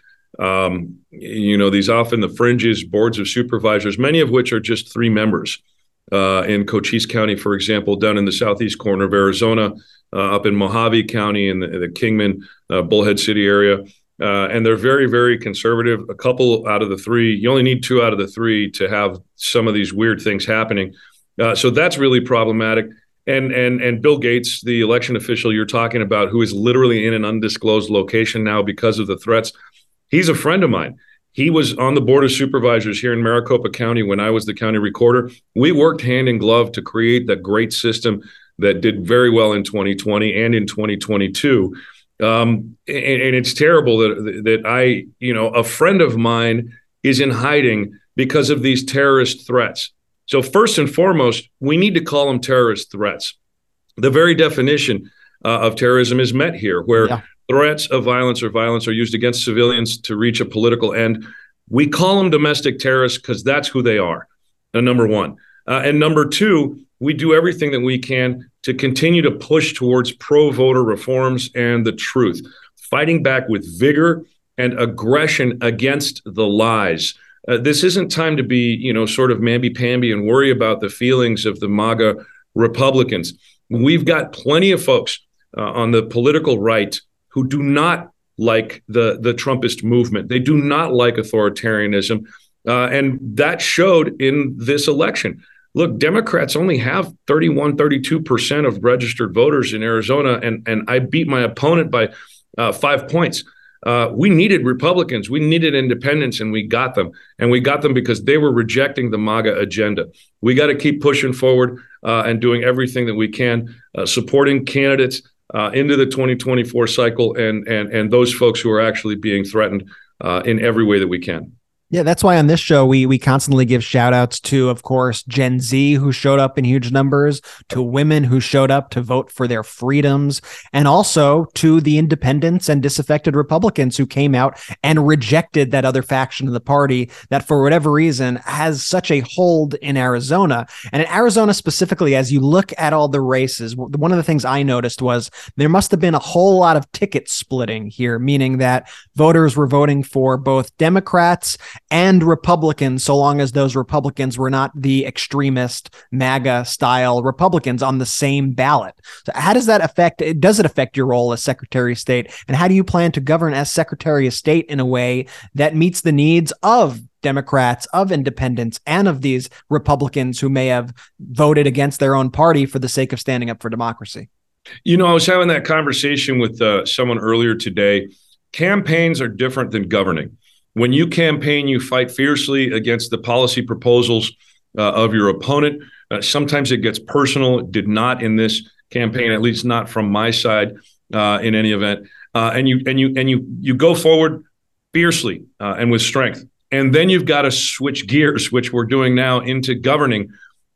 these often the fringes boards of supervisors, many of which are just three members in Cochise County, for example, down in the southeast corner of Arizona, up in Mojave County in the Kingman, Bullhead City area. And they're very, very conservative. A couple out of the three, you only need two out of the three to have some of these weird things happening. So that's really problematic. And Bill Gates, the election official you're talking about, who is literally in an undisclosed location now because of the threats, he's a friend of mine. He was on the Board of Supervisors here in Maricopa County when I was the county recorder. We worked hand in glove to create that great system that did very well in 2020 and in 2022. And it's terrible that I, a friend of mine is in hiding because of these terrorist threats. So first and foremost, we need to call them terrorist threats. The very definition of terrorism is met here, where threats of violence are used against civilians to reach a political end. We call them domestic terrorists because that's who they are, number one. And number two, we do everything that we can to continue to push towards pro-voter reforms and the truth, fighting back with vigor and aggression against the lies. This isn't time to be, sort of mamby-pamby and worry about the feelings of the MAGA Republicans. We've got plenty of folks on the political right who do not like the Trumpist movement. They do not like authoritarianism. And that showed in this election. Look, Democrats only have 32% of registered voters in Arizona, and I beat my opponent by 5 points. We needed Republicans. We needed independents, and we got them. And we got them because they were rejecting the MAGA agenda. We got to keep pushing forward and doing everything that we can, supporting candidates into the 2024 cycle and those folks who are actually being threatened in every way that we can. Yeah, that's why on this show, we constantly give shout outs to, of course, Gen Z, who showed up in huge numbers, to women who showed up to vote for their freedoms, and also to the independents and disaffected Republicans who came out and rejected that other faction of the party that, for whatever reason, has such a hold in Arizona. And in Arizona specifically, as you look at all the races, one of the things I noticed was there must have been a whole lot of ticket splitting here, meaning that voters were voting for both Democrats and Republicans, so long as those Republicans were not the extremist MAGA style Republicans on the same ballot. So how does that affect? Does it affect your role as Secretary of State? And how do you plan to govern as Secretary of State in a way that meets the needs of Democrats, of independents, and of these Republicans who may have voted against their own party for the sake of standing up for democracy? You know, I was having that conversation with someone earlier today. Campaigns are different than governing. When you campaign, you fight fiercely against the policy proposals of your opponent. Sometimes it gets personal. It did not in this campaign, at least not from my side. In any event, and you go forward fiercely and with strength, and then you've got to switch gears, which we're doing now, into governing.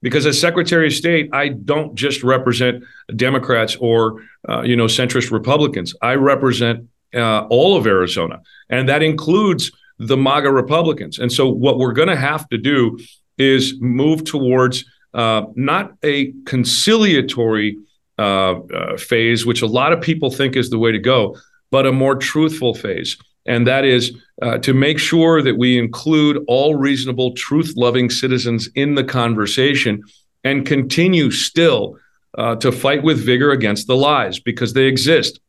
Because as Secretary of State, I don't just represent Democrats or centrist Republicans. I represent all of Arizona, and that includes the MAGA Republicans. And so what we're going to have to do is move towards not a conciliatory phase, which a lot of people think is the way to go, but a more truthful phase. And that is to make sure that we include all reasonable, truth-loving citizens in the conversation and continue still to fight with vigor against the lies, because they exist.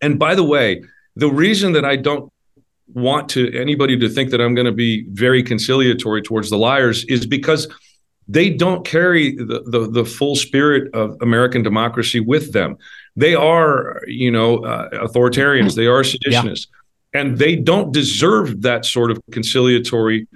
And by the way, the reason that I don't want to anybody to think that I'm going to be very conciliatory towards the liars is because they don't carry the full spirit of American democracy with them. They are, authoritarians. They are seditionists. Yeah. And they don't deserve that sort of conciliatory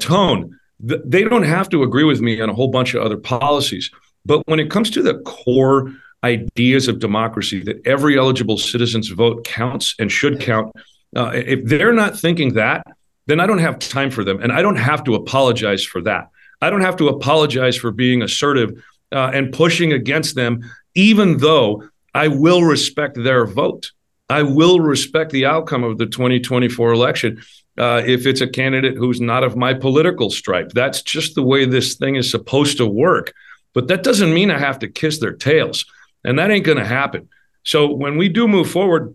tone. They don't have to agree with me on a whole bunch of other policies. But when it comes to the core ideas of democracy, that every eligible citizen's vote counts and should count, if they're not thinking that, then I don't have time for them. And I don't have to apologize for that. I don't have to apologize for being assertive and pushing against them, even though I will respect their vote. I will respect the outcome of the 2024 election if it's a candidate who's not of my political stripe. That's just the way this thing is supposed to work. But that doesn't mean I have to kiss their tails. And that ain't going to happen. So when we do move forward,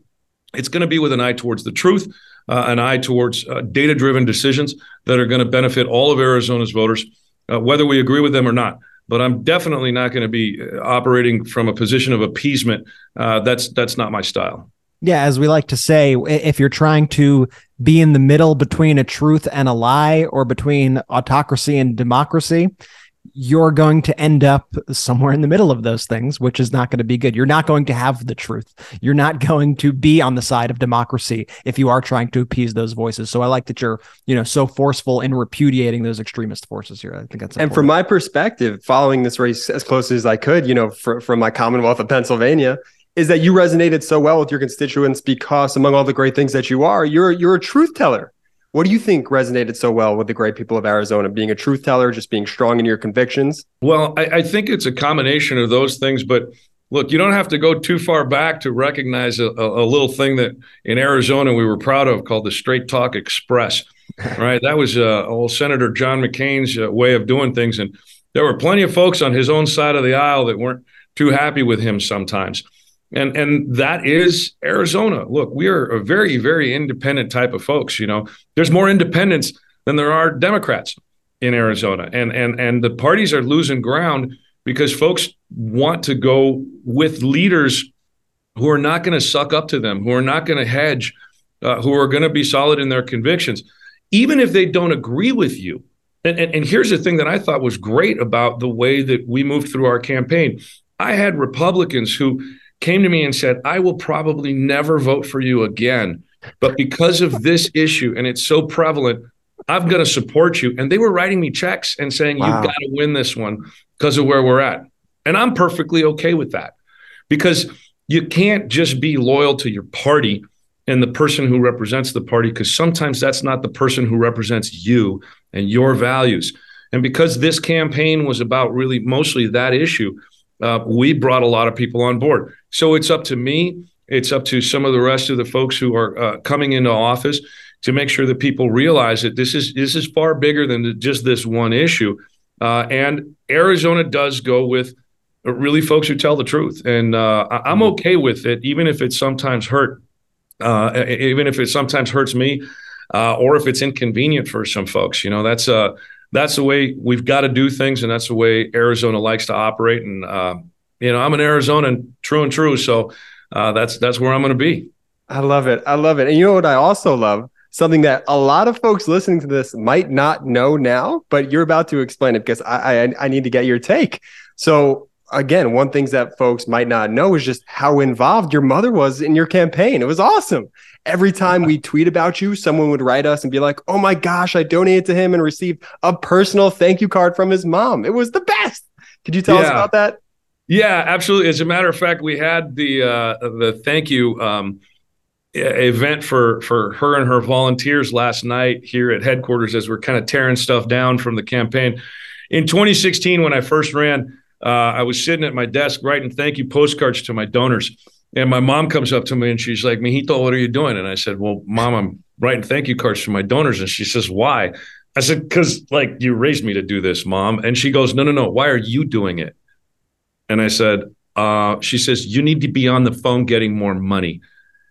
it's going to be with an eye towards the truth, an eye towards data-driven decisions that are going to benefit all of Arizona's voters, whether we agree with them or not. But I'm definitely not going to be operating from a position of appeasement. That's not my style. Yeah, as we like to say, if you're trying to be in the middle between a truth and a lie, or between autocracy and democracy, you're going to end up somewhere in the middle of those things, which is not going to be good. You're not going to have the truth. You're not going to be on the side of democracy if you are trying to appease those voices. So I like that you're, so forceful in repudiating those extremist forces here. I think that's important. And from my perspective, following this race as close as I could, from my Commonwealth of Pennsylvania, is that you resonated so well with your constituents because, among all the great things that you are, you're a truth teller. What do you think resonated so well with the great people of Arizona, being a truth teller, just being strong in your convictions? Well, I think it's a combination of those things. But look, you don't have to go too far back to recognize a little thing that in Arizona we were proud of called the Straight Talk Express. Right? That was old Senator John McCain's way of doing things. And there were plenty of folks on his own side of the aisle that weren't too happy with him sometimes. And that is Arizona. Look, we are a very, very independent type of folks. There's more independents than there are Democrats in Arizona. And the parties are losing ground because folks want to go with leaders who are not going to suck up to them, who are not going to hedge, who are going to be solid in their convictions, even if they don't agree with you. And here's the thing that I thought was great about the way that we moved through our campaign. I had Republicans who came to me and said, I will probably never vote for you again, but because of this issue, and it's so prevalent, I'm going to support you. And they were writing me checks and saying, wow, you've got to win this one because of where we're at. And I'm perfectly okay with that, because you can't just be loyal to your party and the person who represents the party, because sometimes that's not the person who represents you and your values. And because this campaign was about really mostly that issue, we brought a lot of people on board. So it's up to me. It's up to some of the rest of the folks who are coming into office to make sure that people realize that this is far bigger than just this one issue. And Arizona does go with really folks who tell the truth. And I'm okay with it, even if it sometimes hurt, even if it sometimes hurts me, or if it's inconvenient for some folks. That's the way we've got to do things, and that's the way Arizona likes to operate. And, I'm an Arizonan, true and true, so that's where I'm going to be. I love it. And you know what I also love? Something that a lot of folks listening to this might not know now, but you're about to explain it because I need to get your take. So, again, one thing that folks might not know is just how involved your mother was in your campaign. It was awesome. Every time we tweet about you, someone would write us and be like, oh my gosh, I donated to him and received a personal thank you card from his mom. It was the best. Could you tell us about that? Yeah, absolutely. As a matter of fact, we had the thank you event for her and her volunteers last night here at headquarters as we're kind of tearing stuff down from the campaign. In 2016, when I first ran, I was sitting at my desk writing thank you postcards to my donors. And my mom comes up to me and she's like, Mijito, what are you doing? And I said, well, Mom, I'm writing thank you cards to my donors. And she says, why? I said, because you raised me to do this, Mom. And she goes, no. Why are you doing it? And I said, she says, you need to be on the phone getting more money.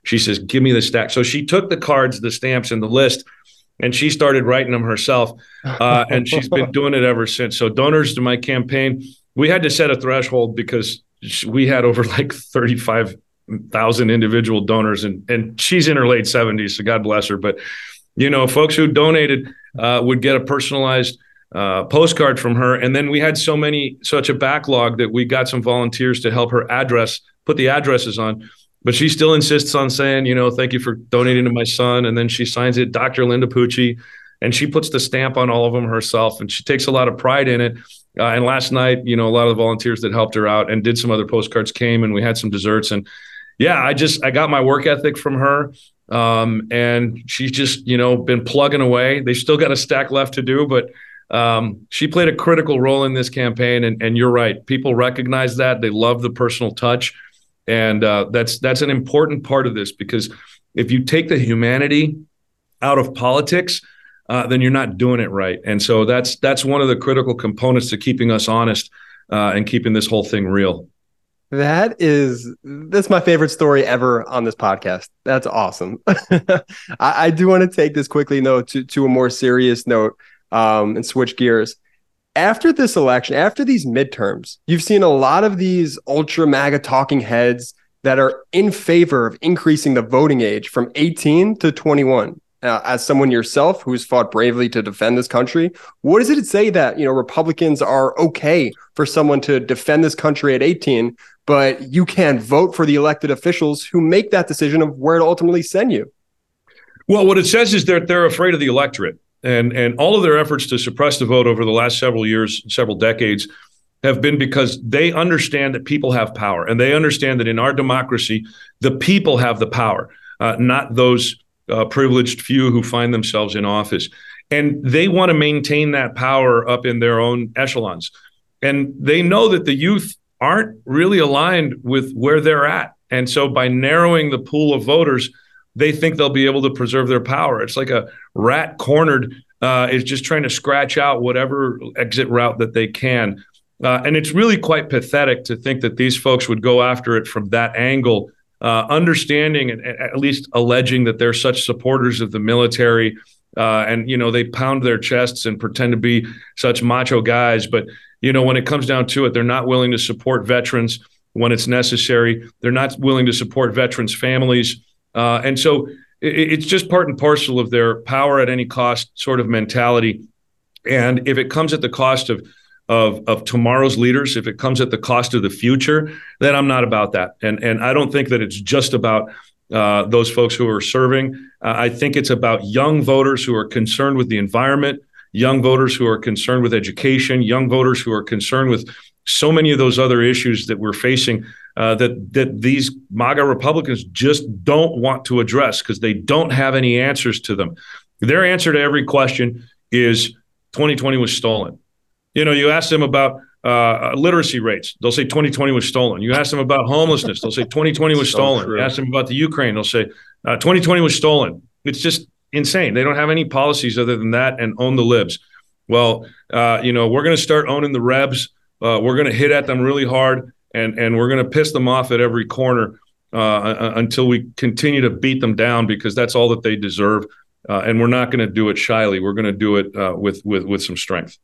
She says, give me the stack. So she took the cards, the stamps, and the list, and she started writing them herself. And she's been doing it ever since. So donors to my campaign, we had to set a threshold because we had over 35 1,000 individual donors, and she's in her late 70s, so God bless her. But, you know, folks who donated would get a personalized postcard from her. And then we had such a backlog that we got some volunteers to help her put the addresses on. But she still insists on saying, you know, thank you for donating to my son. And then she signs it, Dr. Linda Pucci, and she puts the stamp on all of them herself. And she takes a lot of pride in it. And last night, you know, a lot of the volunteers that helped her out and did some other postcards came, and we had some desserts. And yeah, I got my work ethic from her. And she's just, you know, been plugging away. They still got a stack left to do, but she played a critical role in this campaign. And you're right. People recognize that. They love the personal touch. And that's an important part of this, because if you take the humanity out of politics, then you're not doing it right. And so that's one of the critical components to keeping us honest and keeping this whole thing real. That's my favorite story ever on this podcast. That's awesome. I do want to take this quickly, though, to a more serious note and switch gears. After this election, after these midterms, you've seen a lot of these ultra MAGA talking heads that are in favor of increasing the voting age from 18 to 21. As someone yourself who's fought bravely to defend this country, what does it say that, you know, Republicans are okay for someone to defend this country at 18, but you can't vote for the elected officials who make that decision of where to ultimately send you? Well, what it says is that they're afraid of the electorate, and all of their efforts to suppress the vote over the last several years, several decades, have been because they understand that people have power, and they understand that in our democracy, the people have the power, not those privileged few who find themselves in office. And they want to maintain that power up in their own echelons. And they know that the youth aren't really aligned with where they're at. And so by narrowing the pool of voters, they think they'll be able to preserve their power. It's like a rat cornered is just trying to scratch out whatever exit route that they can. And it's really quite pathetic to think that these folks would go after it from that angle, understanding and at least alleging that they're such supporters of the military. And, you know, they pound their chests and pretend to be such macho guys. But, you know, when it comes down to it, they're not willing to support veterans when it's necessary. They're not willing to support veterans' families. And so it's just part and parcel of their power at any cost sort of mentality. And if it comes at the cost of tomorrow's leaders, if it comes at the cost of the future, then I'm not about that. And I don't think that it's just about those folks who are serving. I think it's about young voters who are concerned with the environment, young voters who are concerned with education, young voters who are concerned with so many of those other issues that we're facing that these MAGA Republicans just don't want to address because they don't have any answers to them. Their answer to every question is 2020 was stolen. You know, you ask them about literacy rates, they'll say 2020 was stolen. You ask them about homelessness, they'll say 2020 was stolen. You ask them about the Ukraine, they'll say 2020 was stolen. It's just insane. They don't have any policies other than that and own the libs. Well, you know, we're going to start owning the rebs. We're going to hit at them really hard, and we're going to piss them off at every corner until we continue to beat them down, because that's all that they deserve. And we're not going to do it shyly. We're going to do it with some strength.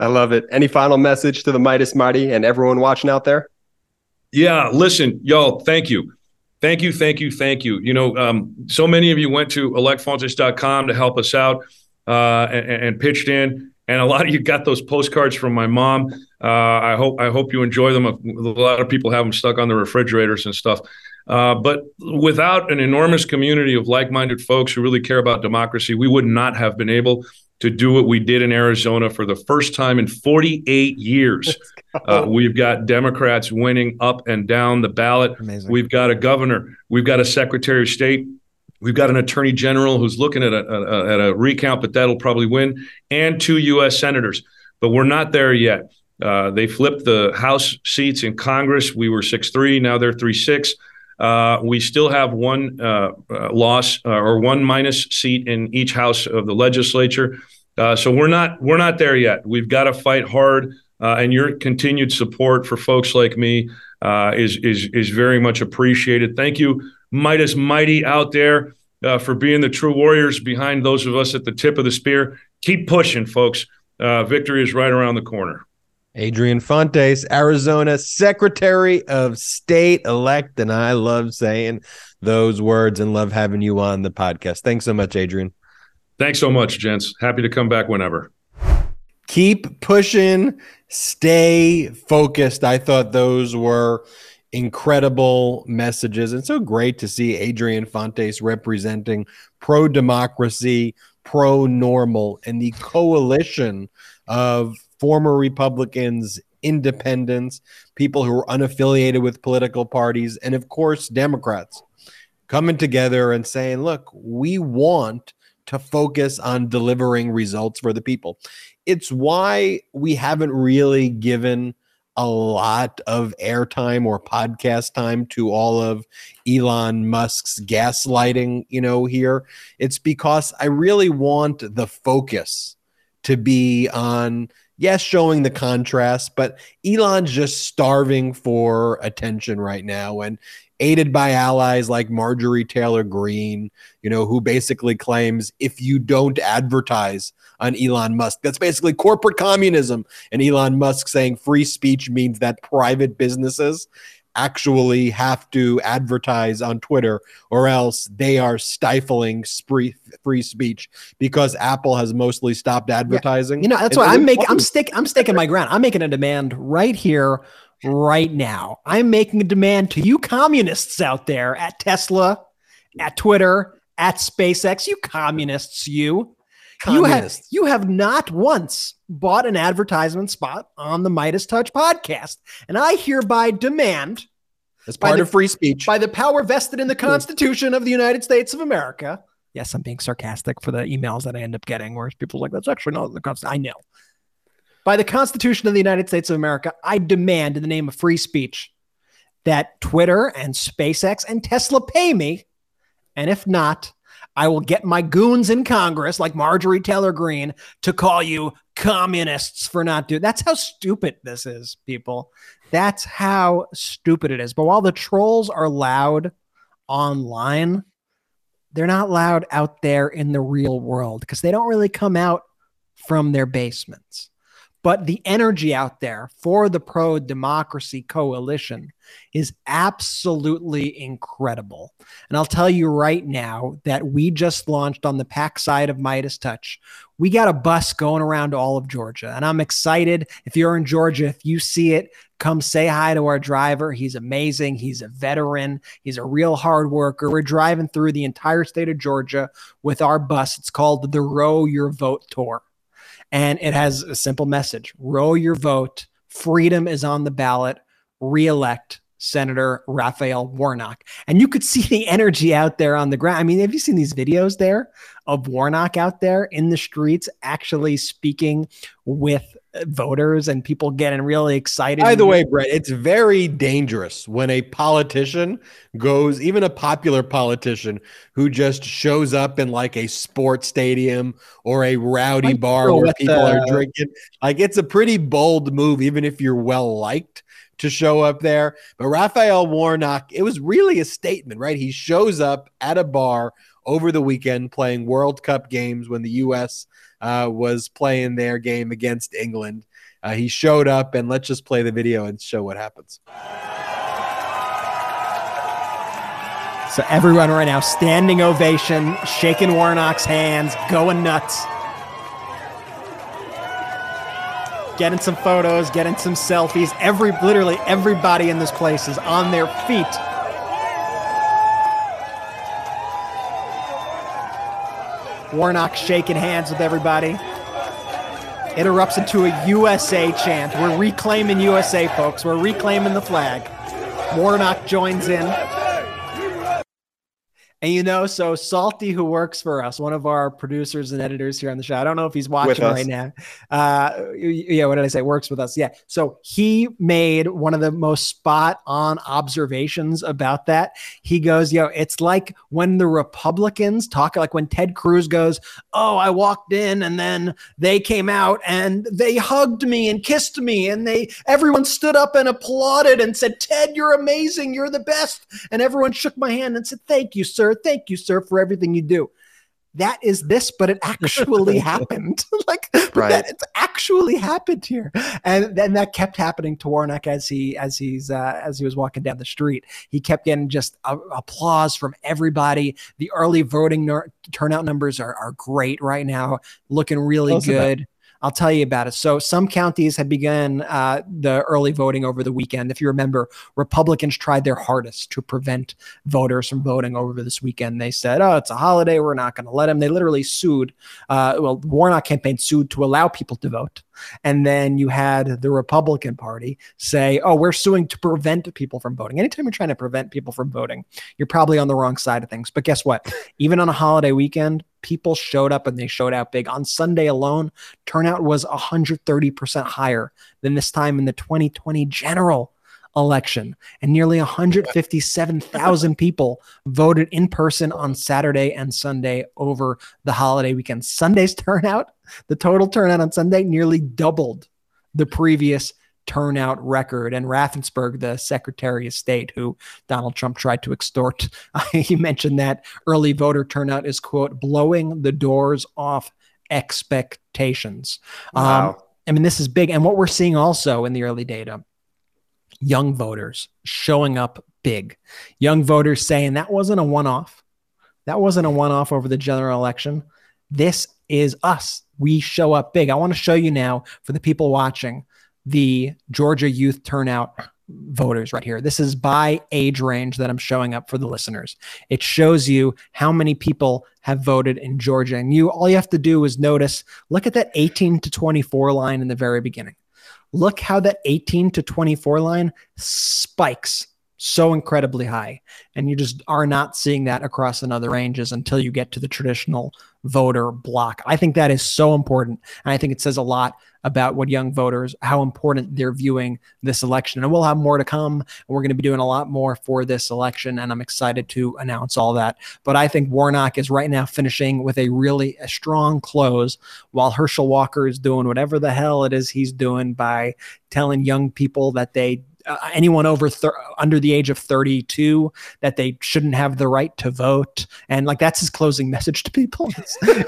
I love it. Any final message to the Meidas Mighty and everyone watching out there? Yeah, listen, y'all, thank you. Thank you, thank you, thank you. You know, so many of you went to electfontes.com to help us out and pitched in. And a lot of you got those postcards from my mom. I hope you enjoy them. A lot of people have them stuck on their refrigerators and stuff. But without an enormous community of like-minded folks who really care about democracy, we would not have been able to do what we did in Arizona for the first time in 48 years. We've got Democrats winning up and down the ballot. Amazing. We've got a governor. We've got a secretary of state. We've got an attorney general who's looking at a recount, but that'll probably win, and 2 U.S. senators. But we're not there yet. They flipped the House seats in Congress. We were 6-3. Now they're 3-6. We still have one loss or one minus seat in each house of the legislature. So we're not there yet. We've got to fight hard, and your continued support for folks like me is very much appreciated. Thank you, Meidas Mighty out there, for being the true warriors behind those of us at the tip of the spear. Keep pushing, folks. Victory is right around the corner. Adrian Fontes, Arizona Secretary of State-elect, and I love saying those words and love having you on the podcast. Thanks so much, Adrian. Thanks so much, gents. Happy to come back whenever. Keep pushing. Stay focused. I thought those were incredible messages. It's so great to see Adrian Fontes representing pro-democracy, pro-normal, and the coalition of former Republicans, independents, people who are unaffiliated with political parties, and of course, Democrats coming together and saying, look, we want to focus on delivering results for the people. It's why we haven't really given a lot of airtime or podcast time to all of Elon Musk's gaslighting, here. It's because I really want the focus to be on, yes, showing the contrast, but Elon's just starving for attention right now. And aided by allies like Marjorie Taylor Greene, who basically claims if you don't advertise on Elon Musk, that's basically corporate communism. And Elon Musk saying free speech means that private businesses actually have to advertise on Twitter or else they are stifling free speech because Apple has mostly stopped advertising. Yeah. That's why I'm sticking my ground. I'm making a demand right here, right now. I'm making a demand to you communists out there at Tesla, at Twitter, at SpaceX, you communists, you have not once bought an advertisement spot on the Midas Touch podcast. And I hereby demand, as part of free speech, by the power vested in the Constitution of the United States of America. Yes, I'm being sarcastic for the emails that I end up getting where people are like, that's actually not the Constitution. I know. By the Constitution of the United States of America, I demand in the name of free speech that Twitter and SpaceX and Tesla pay me. And if not, I will get my goons in Congress, like Marjorie Taylor Greene, to call you communists for not doing. That's how stupid this is, people. That's how stupid it is. But while the trolls are loud online, they're not loud out there in the real world because they don't really come out from their basements. But the energy out there for the pro-democracy coalition is absolutely incredible. And I'll tell you right now that we just launched on the PAC side of Midas Touch. We got a bus going around all of Georgia, and I'm excited. If you're in Georgia, if you see it, come say hi to our driver. He's amazing. He's a veteran. He's a real hard worker. We're driving through the entire state of Georgia with our bus. It's called the Row Your Vote Tour. And it has a simple message. Row your vote. Freedom is on the ballot. Re-elect Senator Raphael Warnock. And you could see the energy out there on the ground. I mean, have you seen these videos there of Warnock out there in the streets actually speaking with voters and people getting really excited? By the way, Brett, it's very dangerous when a politician goes, even a popular politician who just shows up in like a sports stadium or a rowdy bar where people are drinking. Like, it's a pretty bold move, even if you're well liked, to show up there. But Raphael Warnock, it was really a statement, right? He shows up at a bar over the weekend playing World Cup games when the U.S. was playing their game against England. He showed up, and let's just play the video and show what happens. So everyone right now, standing ovation, shaking Warnock's hands, going nuts. Getting some photos, getting some selfies. Literally everybody in this place is on their feet. Warnock shaking hands with everybody. Interrupts into a USA chant. We're reclaiming USA, folks. We're reclaiming the flag. Warnock joins in. And so Salty, who works for us, one of our producers and editors here on the show, I don't know if he's watching right now. What did I say? Works with us. Yeah. So he made one of the most spot on observations about that. He goes, it's like when the Republicans talk, like when Ted Cruz goes, oh, I walked in and then they came out and they hugged me and kissed me and everyone stood up and applauded and said, Ted, you're amazing. You're the best. And everyone shook my hand and said, thank you, sir. Thank you, sir, for everything you do. that is this, but it actually happened. Like, right. That, it's actually happened here. And then that kept happening to Warnock as he was walking down the street. He kept getting just applause from everybody. The early voting turnout numbers are great right now, looking really good. I'll tell you about it. So some counties had begun the early voting over the weekend. If you remember, Republicans tried their hardest to prevent voters from voting over this weekend. They said, oh, it's a holiday. We're not going to let them. They literally sued. Well, the Warnock campaign sued to allow people to vote. And then you had the Republican Party say, oh, we're suing to prevent people from voting. Anytime you're trying to prevent people from voting, you're probably on the wrong side of things. But guess what? Even on a holiday weekend, people showed up and they showed out big. On Sunday alone, turnout was 130% higher than this time in the 2020 general election. And nearly 157,000 people voted in person on Saturday and Sunday over the holiday weekend. Sunday's turnout, the total turnout on Sunday, nearly doubled the previous turnout record. And Raffensperger, the Secretary of State, who Donald Trump tried to extort, he mentioned that early voter turnout is, quote, blowing the doors off expectations. Wow. I mean, this is big. And what we're seeing also in the early data, young voters showing up big. Young voters saying that wasn't a one-off. That wasn't a one-off over the general election. This is us. We show up big. I want to show you now, for the people watching, the Georgia youth turnout voters right here. This is by age range that I'm showing up for the listeners. It shows you how many people have voted in Georgia. And you, all you have to do is notice, look at that 18 to 24 line in the very beginning. Look how that 18 to 24 line spikes so incredibly high. And you just are not seeing that across another ranges until you get to the traditional voter block. I think that is so important. And I think it says a lot about what young voters, how important they're viewing this election. And we'll have more to come. And we're going to be doing a lot more for this election. And I'm excited to announce all that. But I think Warnock is right now finishing with a really strong close, while Herschel Walker is doing whatever the hell it is he's doing by telling young people that they anyone over under the age of 32 that they shouldn't have the right to vote, and like that's his closing message to people. Yeah,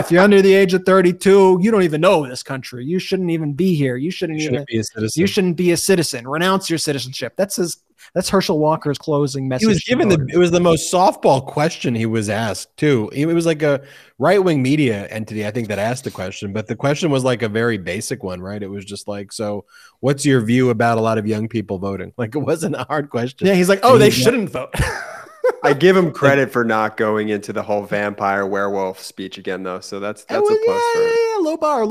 if you're under the age of 32, you don't even know this country. You shouldn't even be here. You shouldn't even be a citizen. You shouldn't be a citizen. Renounce your citizenship. That's his. That's Herschel Walker's closing message. He was given it was the most softball question he was asked too. It was like a right-wing media entity, I think, that asked the question, but the question was like a very basic one, right? It was just like, so what's your view about a lot of young people voting? Like, it wasn't a hard question. Yeah, he's like, oh, they shouldn't vote. I give him credit for not going into the whole vampire werewolf speech again, though. So that's a plus. Yeah, low bar,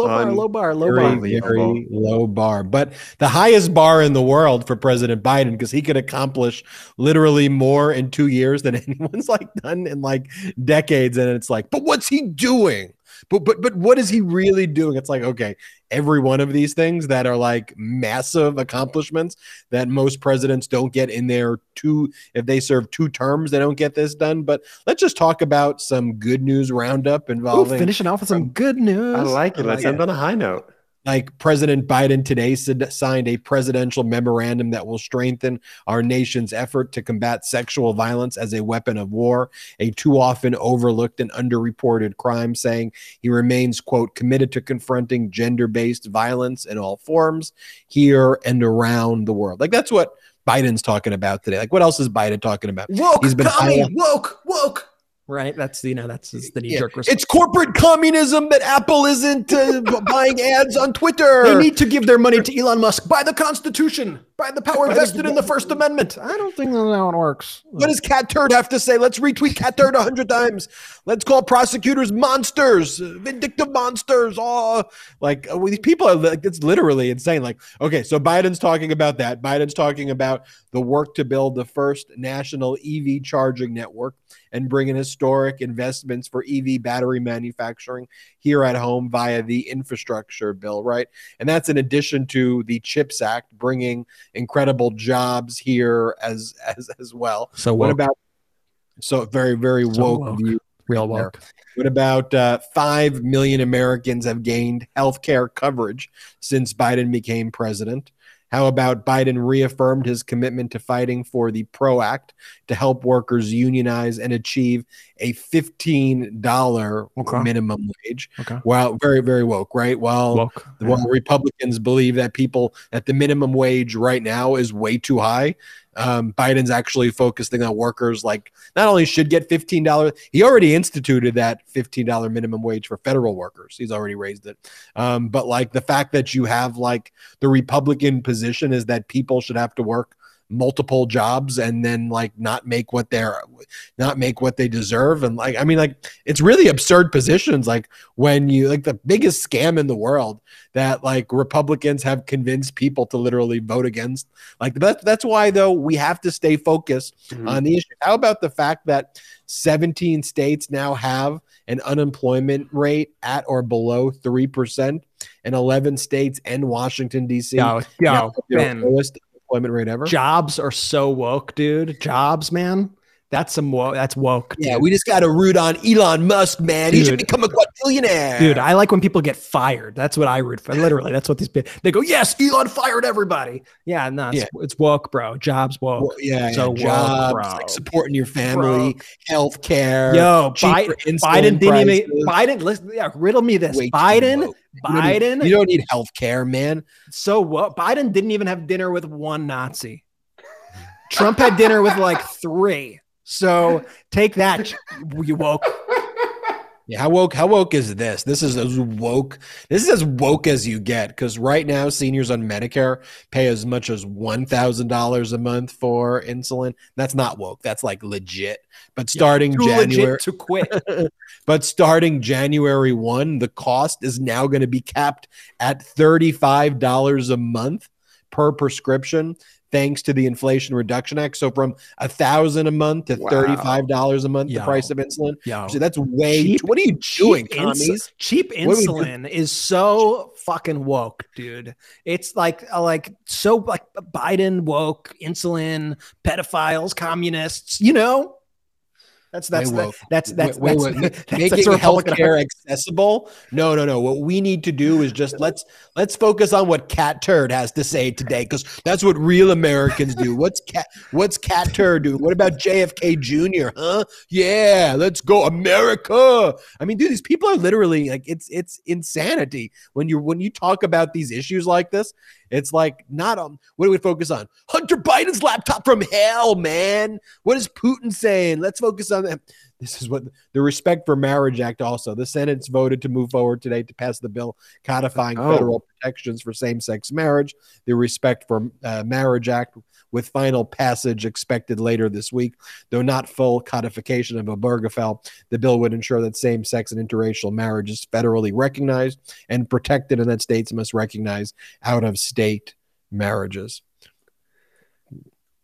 but the highest bar in the world for President Biden, because he could accomplish literally more in 2 years than anyone's like done in like decades. And it's like, but what's he doing? But what is he really doing? It's like, okay, every one of these things that are like massive accomplishments that most presidents don't get in their if they serve 2 terms, they don't get this done. But let's just talk about some good news roundup involving finishing off with some good news. I like it. Let's end on a high note. Like, President Biden today signed a presidential memorandum that will strengthen our nation's effort to combat sexual violence as a weapon of war, a too often overlooked and underreported crime, saying he remains, quote, committed to confronting gender-based violence in all forms here and around the world. Like, that's what Biden's talking about today. Like, what else is Biden talking about? Woke, he's been woke. Right, that's that's the knee-jerk response. It's corporate communism that Apple isn't buying ads on Twitter. They need to give their money to Elon Musk by the Constitution, by the power vested in the First Amendment. I don't think that's how it works. What does Cat Turd have to say? Let's retweet Cat Turd 100 times. Let's call prosecutors monsters, vindictive monsters. Oh, like these people are like, it's literally insane. Like, okay, so Biden's talking about that. Biden's talking about the work to build the first national EV charging network and bring in historic investments for EV battery manufacturing here at home via the infrastructure bill, right? And that's in addition to the CHIPS Act, bringing incredible jobs here as well. So woke. What about very, very woke view? Real woke. What about 5 million Americans have gained health care coverage since Biden became president? How about Biden reaffirmed his commitment to fighting for the PRO Act to help workers unionize and achieve a $15 minimum wage? Well, very, very woke, right? While Republicans believe that that the minimum wage right now is way too high, Biden's actually focusing on workers like not only should get $15. He already instituted that $15 minimum wage for federal workers. He's already raised it. But like the fact that you have like the Republican position is that people should have to work multiple jobs and then like not make what they deserve. And like, I mean, like it's really absurd positions. Like when you like the biggest scam in the world that like Republicans have convinced people to literally vote against. Like that's why though we have to stay focused on the issue. How about the fact that 17 states now have an unemployment rate at or below 3% and 11 states and Washington DC. Employment rate ever. Jobs are so woke, dude. Jobs, man. That's woke. Dude. Yeah, we just got to root on Elon Musk, man. Dude. He should become a quadrillionaire. Dude, I like when people get fired. That's what I root for. Literally, that's what they go, yes, Elon fired everybody. Yeah, no, it's woke, bro. Jobs woke. Well, yeah, so yeah. Jobs, woke, bro. Like supporting your family, healthcare. Yo, Biden didn't even. Biden, listen, yeah, riddle me this. Biden. You don't need healthcare, man. So what? Biden didn't even have dinner with one Nazi. Trump had dinner with like 3. So take that, you woke. Yeah, how woke is this? This is as woke. This is as woke as you get, because right now seniors on Medicare pay as much as $1,000 a month for insulin. That's not woke. That's like legit. But starting January legit to quit. But starting January 1, the cost is now going to be capped at $35 a month per prescription, thanks to the Inflation Reduction Act. So from $1,000 a month to $35 a month, the price of insulin. So that's way cheap. What are you doing, commies? Cheap insulin is so fucking woke, dude. It's like Biden woke, insulin, pedophiles, communists, you know? That's making healthcare accessible. No. What we need to do is just let's focus on what Cat Turd has to say today, because that's what real Americans do. What's Cat Turd do? What about JFK Jr.? Huh? Yeah, let's go America. I mean, dude, these people are literally like it's insanity when you talk about these issues like this. It's like not on what do we focus on? Hunter Biden's laptop from hell, man. What is Putin saying? Let's focus on that. This is what the Respect for Marriage Act also. The Senate's voted to move forward today to pass the bill codifying federal protections for same-sex marriage. The Respect for Marriage Act, with final passage expected later this week. Though not full codification of Obergefell, the bill would ensure that same-sex and interracial marriage is federally recognized and protected, and that states must recognize out-of-state marriages.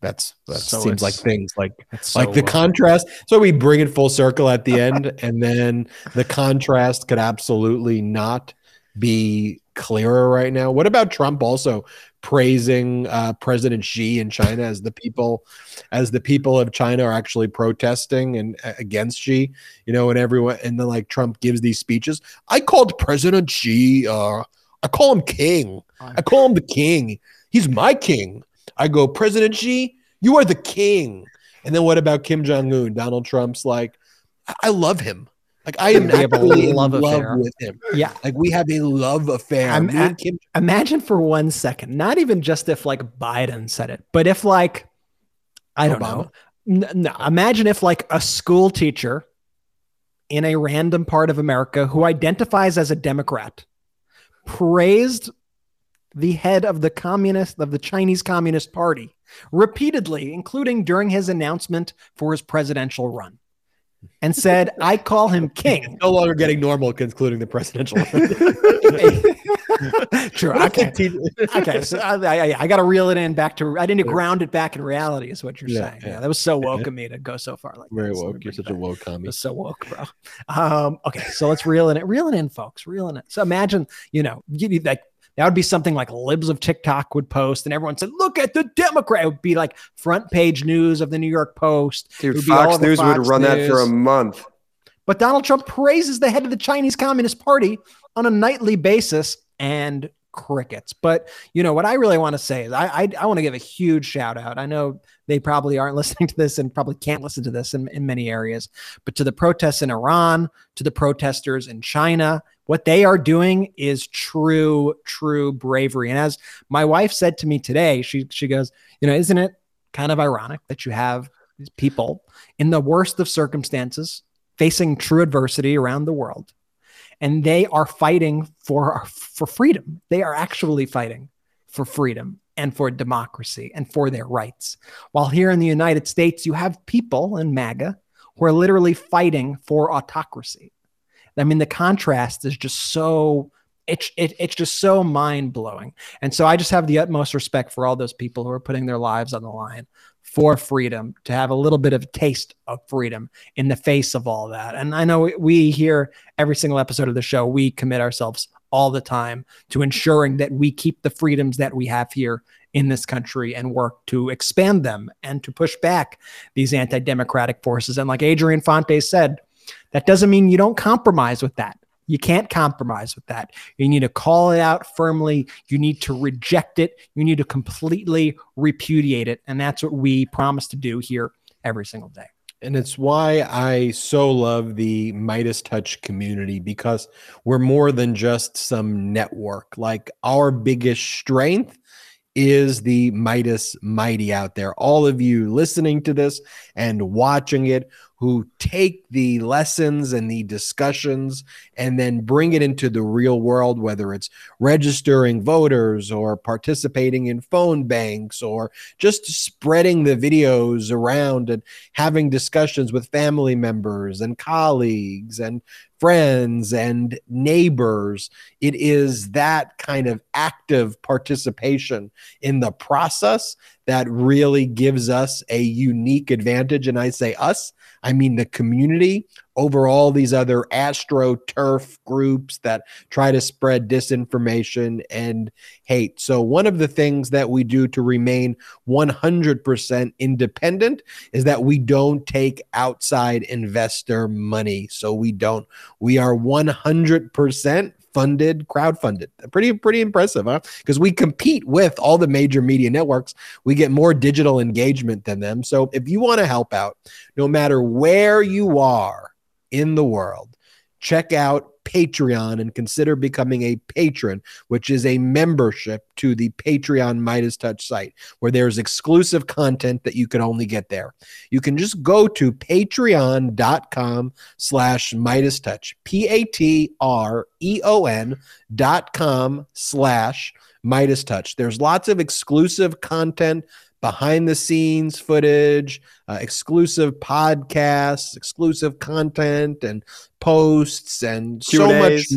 That seems like the contrast. So we bring it full circle at the end, and then the contrast could absolutely not be clearer right now. What about Trump also praising President Xi in China as the people of China are actually protesting and against Xi, you know, and everyone, and then like Trump gives these speeches. I called President Xi, I call him king. I call him the king. He's my king. I go, President Xi, you are the king. And then what about Kim Jong-un? Donald Trump's like, I love him. Like I am absolutely in love with him. Yeah. Like we have a love affair. Imagine for one second, not even just if like Biden said it, but if like, I don't know. No, imagine if like a school teacher in a random part of America who identifies as a Democrat praised the head of the Chinese Communist Party repeatedly, including during his announcement for his presidential run, and said, I call him king. It's no longer getting normal, including the presidential run. True. Okay. So I got to reel it in back to, I need to ground it back in reality is what you're saying. Yeah. That was so woke of me to go so far. Like very woke. You're such a woke commie. So woke, bro. Okay. So let's reel it in, folks. Reel it in. So imagine, you know, that would be something like Libs of TikTok would post, and everyone said, look at the Democrat. It would be like front page news of the New York Post. Dude, Fox News would run that for a month. But Donald Trump praises the head of the Chinese Communist Party on a nightly basis and crickets. But you know what I really want to say is I want to give a huge shout out. I know they probably aren't listening to this and probably can't listen to this in many areas, but to the protests in Iran, to the protesters in China, what they are doing is true, true bravery. And as my wife said to me today, she goes, you know, isn't it kind of ironic that you have these people in the worst of circumstances facing true adversity around the world, and they are fighting for freedom. They are actually fighting for freedom and for democracy and for their rights. While here in the United States, you have people in MAGA who are literally fighting for autocracy. I mean, the contrast is just so, it's just so mind-blowing. And so I just have the utmost respect for all those people who are putting their lives on the line for freedom, to have a little bit of a taste of freedom in the face of all that. And I know we here, every single episode of the show, we commit ourselves all the time to ensuring that we keep the freedoms that we have here in this country and work to expand them and to push back these anti-democratic forces. And like Adrian Fontes said, that doesn't mean you don't compromise with that. You can't compromise with that. You need to call it out firmly. You need to reject it. You need to completely repudiate it. And that's what we promise to do here every single day. And it's why I so love the Midas Touch community, because we're more than just some network. Like, our biggest strength is the Midas Mighty out there. All of you listening to this and watching it, who take the lessons and the discussions and then bring it into the real world, whether it's registering voters or participating in phone banks or just spreading the videos around and having discussions with family members and colleagues and friends and neighbors. It is that kind of active participation in the process that really gives us a unique advantage. And I say us, I mean the community, over all these other AstroTurf groups that try to spread disinformation and hate. So one of the things that we do to remain 100% independent is that we don't take outside investor money. So we are 100% funded, crowdfunded. Pretty impressive, huh? Because we compete with all the major media networks. We get more digital engagement than them. So if you want to help out, no matter where you are in the world, check out Patreon and consider becoming a patron, which is a membership to the Patreon Midas Touch site, where there's exclusive content that you can only get there. You can just go to patreon.com/MidasTouch, patreon.com/MidasTouch. There's lots of exclusive content, behind the scenes footage, exclusive podcasts, exclusive content and posts, and so much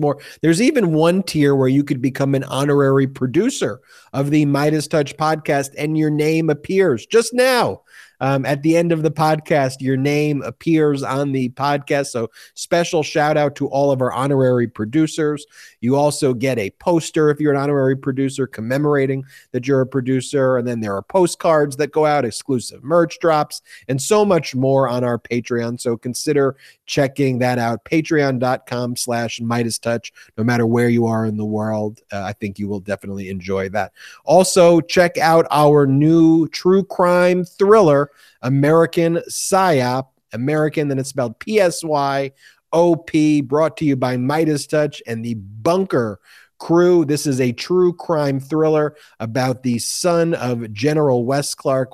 more. There's even one tier where you could become an honorary producer of the Midas Touch podcast, and your name appears just now. At the end of the podcast, your name appears on the podcast. So special shout out to all of our honorary producers. You also get a poster if you're an honorary producer commemorating that you're a producer. And then there are postcards that go out, exclusive merch drops, and so much more on our Patreon. So consider checking that out. Patreon.com/MidasTouch. No matter where you are in the world, I think you will definitely enjoy that. Also, check out our new true crime thriller, American PSYOP. American, then it's spelled PSYOP, brought to you by Midas Touch and the Bunker Crew. This is a true crime thriller about the son of General Wes Clark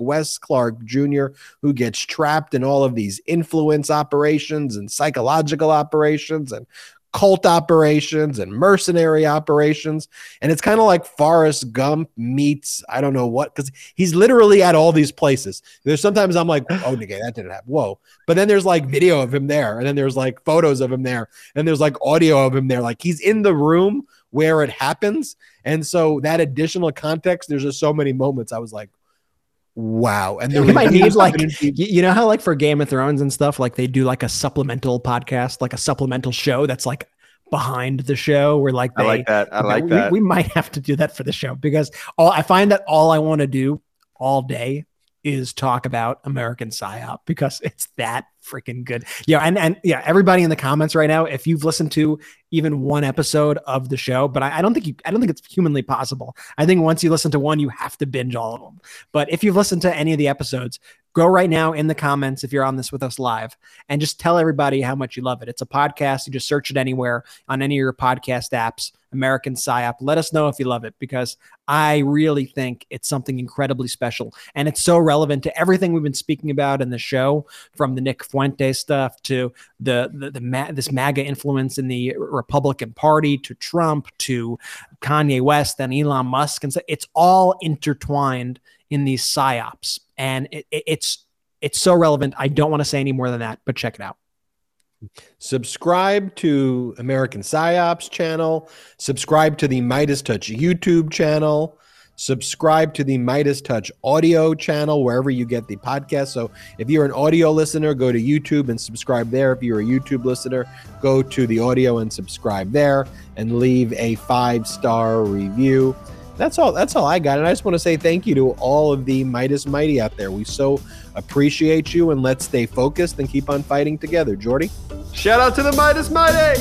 Jr., who gets trapped in all of these influence operations and psychological operations and cult operations and mercenary operations. And it's kind of like Forrest Gump meets, I don't know what, because he's literally at all these places. There's sometimes I'm like, oh, okay, that didn't happen. Whoa. But then there's like video of him there. And then there's like photos of him there. And there's like audio of him there. Like, he's in the room where it happens. And so that additional context, there's just so many moments I was like, wow. And you might need, like, you know how like for Game of Thrones and stuff, like they do like a supplemental podcast, like a supplemental show that's like behind the show, where like I like that. We might have to do that for the show, because all I find that all I want to do all day is talk about American PSYOP because it's that freaking good. Yeah. And yeah, everybody in the comments right now, if you've listened to even one episode of the show, but I don't think it's humanly possible. I think once you listen to one, you have to binge all of them. But if you've listened to any of the episodes, go right now in the comments, if you're on this with us live, and just tell everybody how much you love it. It's a podcast. You just search it anywhere on any of your podcast apps, American PSYOP. Let us know if you love it, because I really think it's something incredibly special. And it's so relevant to everything we've been speaking about in the show, from the Nick Fuentes stuff to this MAGA influence in the Republican Party, to Trump, to Kanye West and Elon Musk. And so it's all intertwined in these PSYOPs. And it's so relevant. I don't want to say any more than that, but check it out. Subscribe to American PSYOP's channel. Subscribe to the Midas Touch YouTube channel. Subscribe to the Midas Touch audio channel, wherever you get the podcast. So if you're an audio listener, go to YouTube and subscribe there. If you're a YouTube listener, go to the audio and subscribe there, and leave a 5-star review. That's all I got. And I just want to say thank you to all of the Midas Mighty out there. We so appreciate you, and let's stay focused and keep on fighting together. Jordy? Shout out to the Midas Mighty!